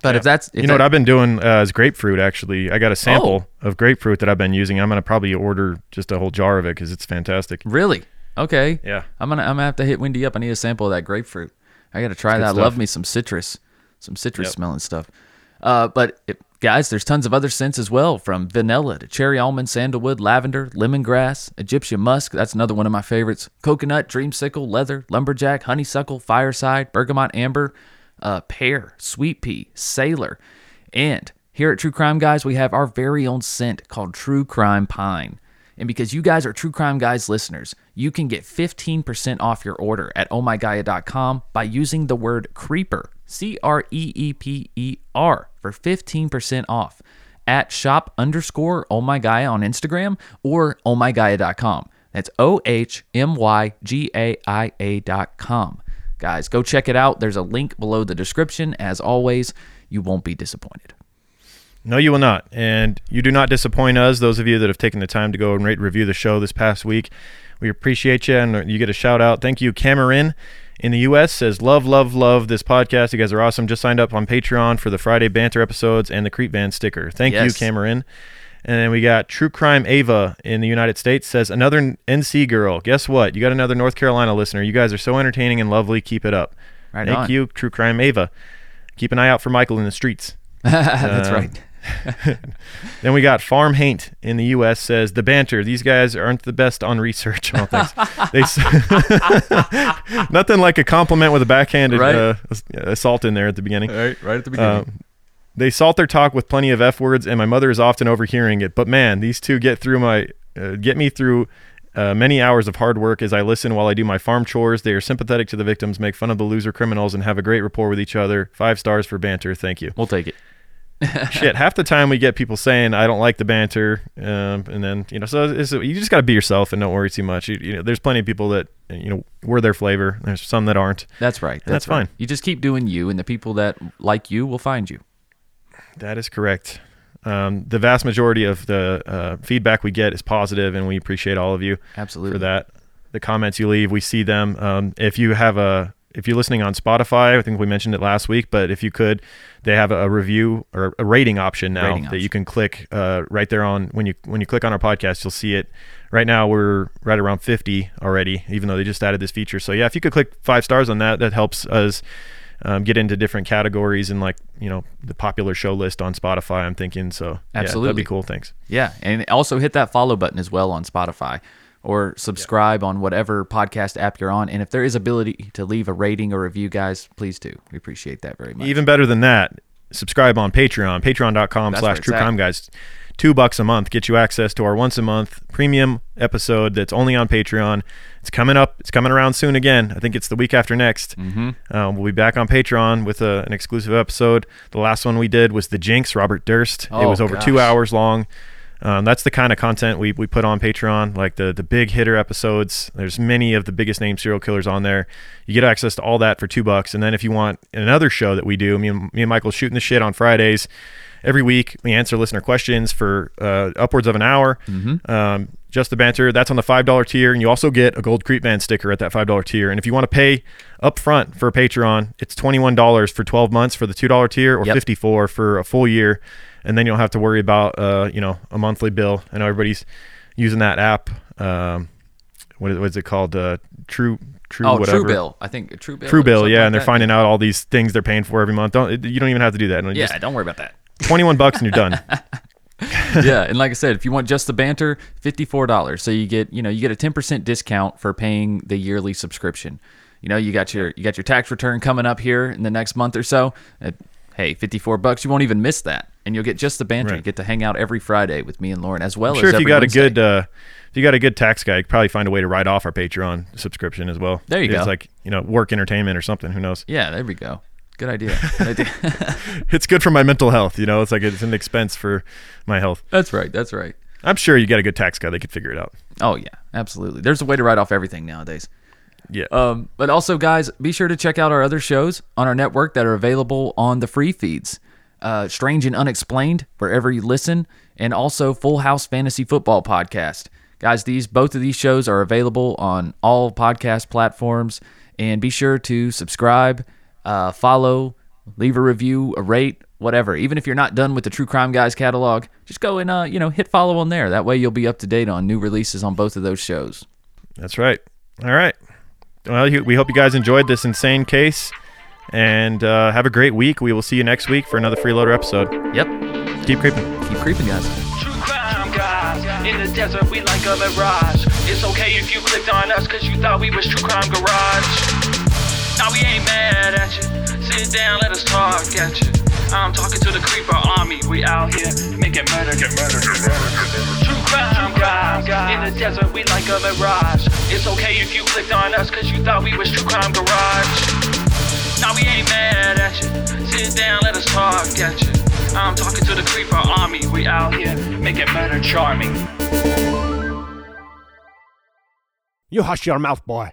But yeah. if that's... If you know that, what I've been doing uh, is grapefruit, actually. I got a sample oh. of grapefruit that I've been using. I'm going to probably order just a whole jar of it because it's fantastic. Really? Okay. Yeah. I'm going to I'm gonna have to hit Wendy up. I need a sample of that grapefruit. I got to try that. Stuff. Love me some citrus. Some citrus yep. smelling stuff. Uh, but, it, guys, there's tons of other scents as well, from vanilla to cherry almond, sandalwood, lavender, lemongrass, Egyptian musk. That's another one of my favorites. Coconut, dreamsicle, leather, lumberjack, honeysuckle, fireside, bergamot, amber, Uh, pear, sweet pea, sailor. And here at True Crime Guys, we have our very own scent called True Crime Pine. And because you guys are True Crime Guys listeners, you can get fifteen percent off your order at oh my gaia dot com by using the word creeper, C R E E P E R, for fifteen percent off at shop underscore ohmygaia on Instagram or oh my gaia dot com. That's O H M Y G A I A dot com. Guys, go check it out. There's a link below the description. As always, you won't be disappointed. No, you will not. And you do not disappoint us, those of you that have taken the time to go and rate and review the show this past week. We appreciate you, and you get a shout-out. Thank you, Cameron in the U S says, love, love, love this podcast. You guys are awesome. Just signed up on Patreon for the Friday Banter episodes and the Creep Van sticker. Thank yes. you, Cameron. And then we got True Crime Ava in the United States says, another N C girl. Guess what? You got another North Carolina listener. You guys are so entertaining and lovely. Keep it up. Right Thank on. you, True Crime Ava. Keep an eye out for Michael in the streets. That's uh, right. Then we got Farm Haint in the U S says, the banter. These guys aren't the best on research. All things. They s- Nothing like a compliment with a backhanded right. uh, assault in there at the beginning. Right, right at the beginning. Um, They salt their talk with plenty of F words, and my mother is often overhearing it. But man, these two get through my, uh, get me through uh, many hours of hard work as I listen while I do my farm chores. They are sympathetic to the victims, make fun of the loser criminals, and have a great rapport with each other. Five stars for banter. Thank you. We'll take it. Shit, half the time we get people saying, I don't like the banter. Um, and then, you know, so it's, you just got to be yourself and don't worry too much. You, you know, there's plenty of people that, you know, we're their flavor. There's some that aren't. That's right. That's, that's right. fine. You just keep doing you, and the people that like you will find you. That is correct. Um, the vast majority of the uh, feedback we get is positive, and we appreciate all of you. Absolutely. For that. The comments you leave, we see them. Um, if you have a, if you're listening on Spotify, I think we mentioned it last week, but if you could, they have a review or a rating option now rating that option. you can click uh, right there on when you when you click on our podcast, you'll see it. Right now we're right around fifty already, even though they just added this feature. So yeah, if you could click five stars on that, that helps us. Um, get into different categories and like, you know, the popular show list on Spotify, I'm thinking. So absolutely. Yeah, that'd be cool. Thanks. Yeah. And also hit that follow button as well on Spotify, or subscribe yeah. on whatever podcast app you're on. And if there is ability to leave a rating or review, guys, please do. We appreciate that very much. Even better than that, subscribe on Patreon, patreon dot com slash True Crime Guys. Two bucks a month gets you access to our once a month premium episode that's only on Patreon. It's coming up. It's coming around soon again. I think it's the week after next. Mm-hmm. Um, we'll be back on Patreon with a, an exclusive episode. The last one we did was The Jinx, Robert Durst. Oh, it was over gosh. two hours long. Um, that's the kind of content we, we put on Patreon, like the, the big hitter episodes. There's many of the biggest name serial killers on there. You get access to all that for two bucks. And then if you want another show that we do, me and, me and Michael shooting the shit on Fridays. Every week, we answer listener questions for uh, upwards of an hour. Mm-hmm. Um, just the banter. That's on the five dollar tier, and you also get a Gold Creek Band sticker at that five dollar tier. And if you want to pay up front for Patreon, it's twenty-one dollars for twelve months for the two dollar tier, or yep. fifty-four dollars for a full year. And then you don't have to worry about uh, you know, a monthly bill. I know everybody's using that app. Um, what, is, what is it called? Uh, True... True, oh, whatever. True Bill. I think True Bill. True Bill, yeah. Like and they're that. finding out all these things they're paying for every month. Don't you don't even have to do that. Yeah, just, don't worry about that. twenty-one bucks and you're done. Yeah, and like I said, if you want just the banter, fifty-four dollars. So you get, you know, you get a ten percent discount for paying the yearly subscription. You know, you got your you got your tax return coming up here in the next month or so. Uh, hey, fifty-four bucks, you won't even miss that, and you'll get just the banter. Right. You get to hang out every Friday with me and Lauren, as well I'm sure as if every you got Wednesday. a good. Uh, If you got a good tax guy, you could probably find a way to write off our Patreon subscription as well. There you it's go. It's like, you know, work entertainment or something. Who knows? Yeah, there we go. Good idea. Good idea. It's good for my mental health. You know, it's like it's an expense for my health. That's right. That's right. I'm sure you got a good tax guy. They could figure it out. Oh, yeah. Absolutely. There's a way to write off everything nowadays. Yeah. Um, but also, guys, be sure to check out our other shows on our network that are available on the free feeds. Uh, Strange and Unexplained, wherever you listen, and also Full House Fantasy Football Podcast. Guys, these both of these shows are available on all podcast platforms, and be sure to subscribe, uh, follow, leave a review, a rate, whatever. Even if you're not done with the True Crime Guys catalog, just go and uh, you know, hit follow on there. That way, you'll be up to date on new releases on both of those shows. That's right. All right. Well, we hope you guys enjoyed this insane case, and uh, have a great week. We will see you next week for another Freeloader episode. Yep. Keep creeping. Keep creeping, guys. True Crime Guys. In the desert, we like a mirage. It's okay if you clicked on us, cause you thought we was True Crime Garage. Now we ain't mad at you. Sit down, let us talk at you. I'm talking to the creeper army. We out here making murder, get murder, get murder. True Crime Guys. In the desert, we like a mirage. It's okay if you clicked on us, cause you thought we was True Crime Garage. Now we ain't mad at you. Sit down, let us talk at you. I'm talking to the creeper army. We out here making murder charming. You hush your mouth, boy.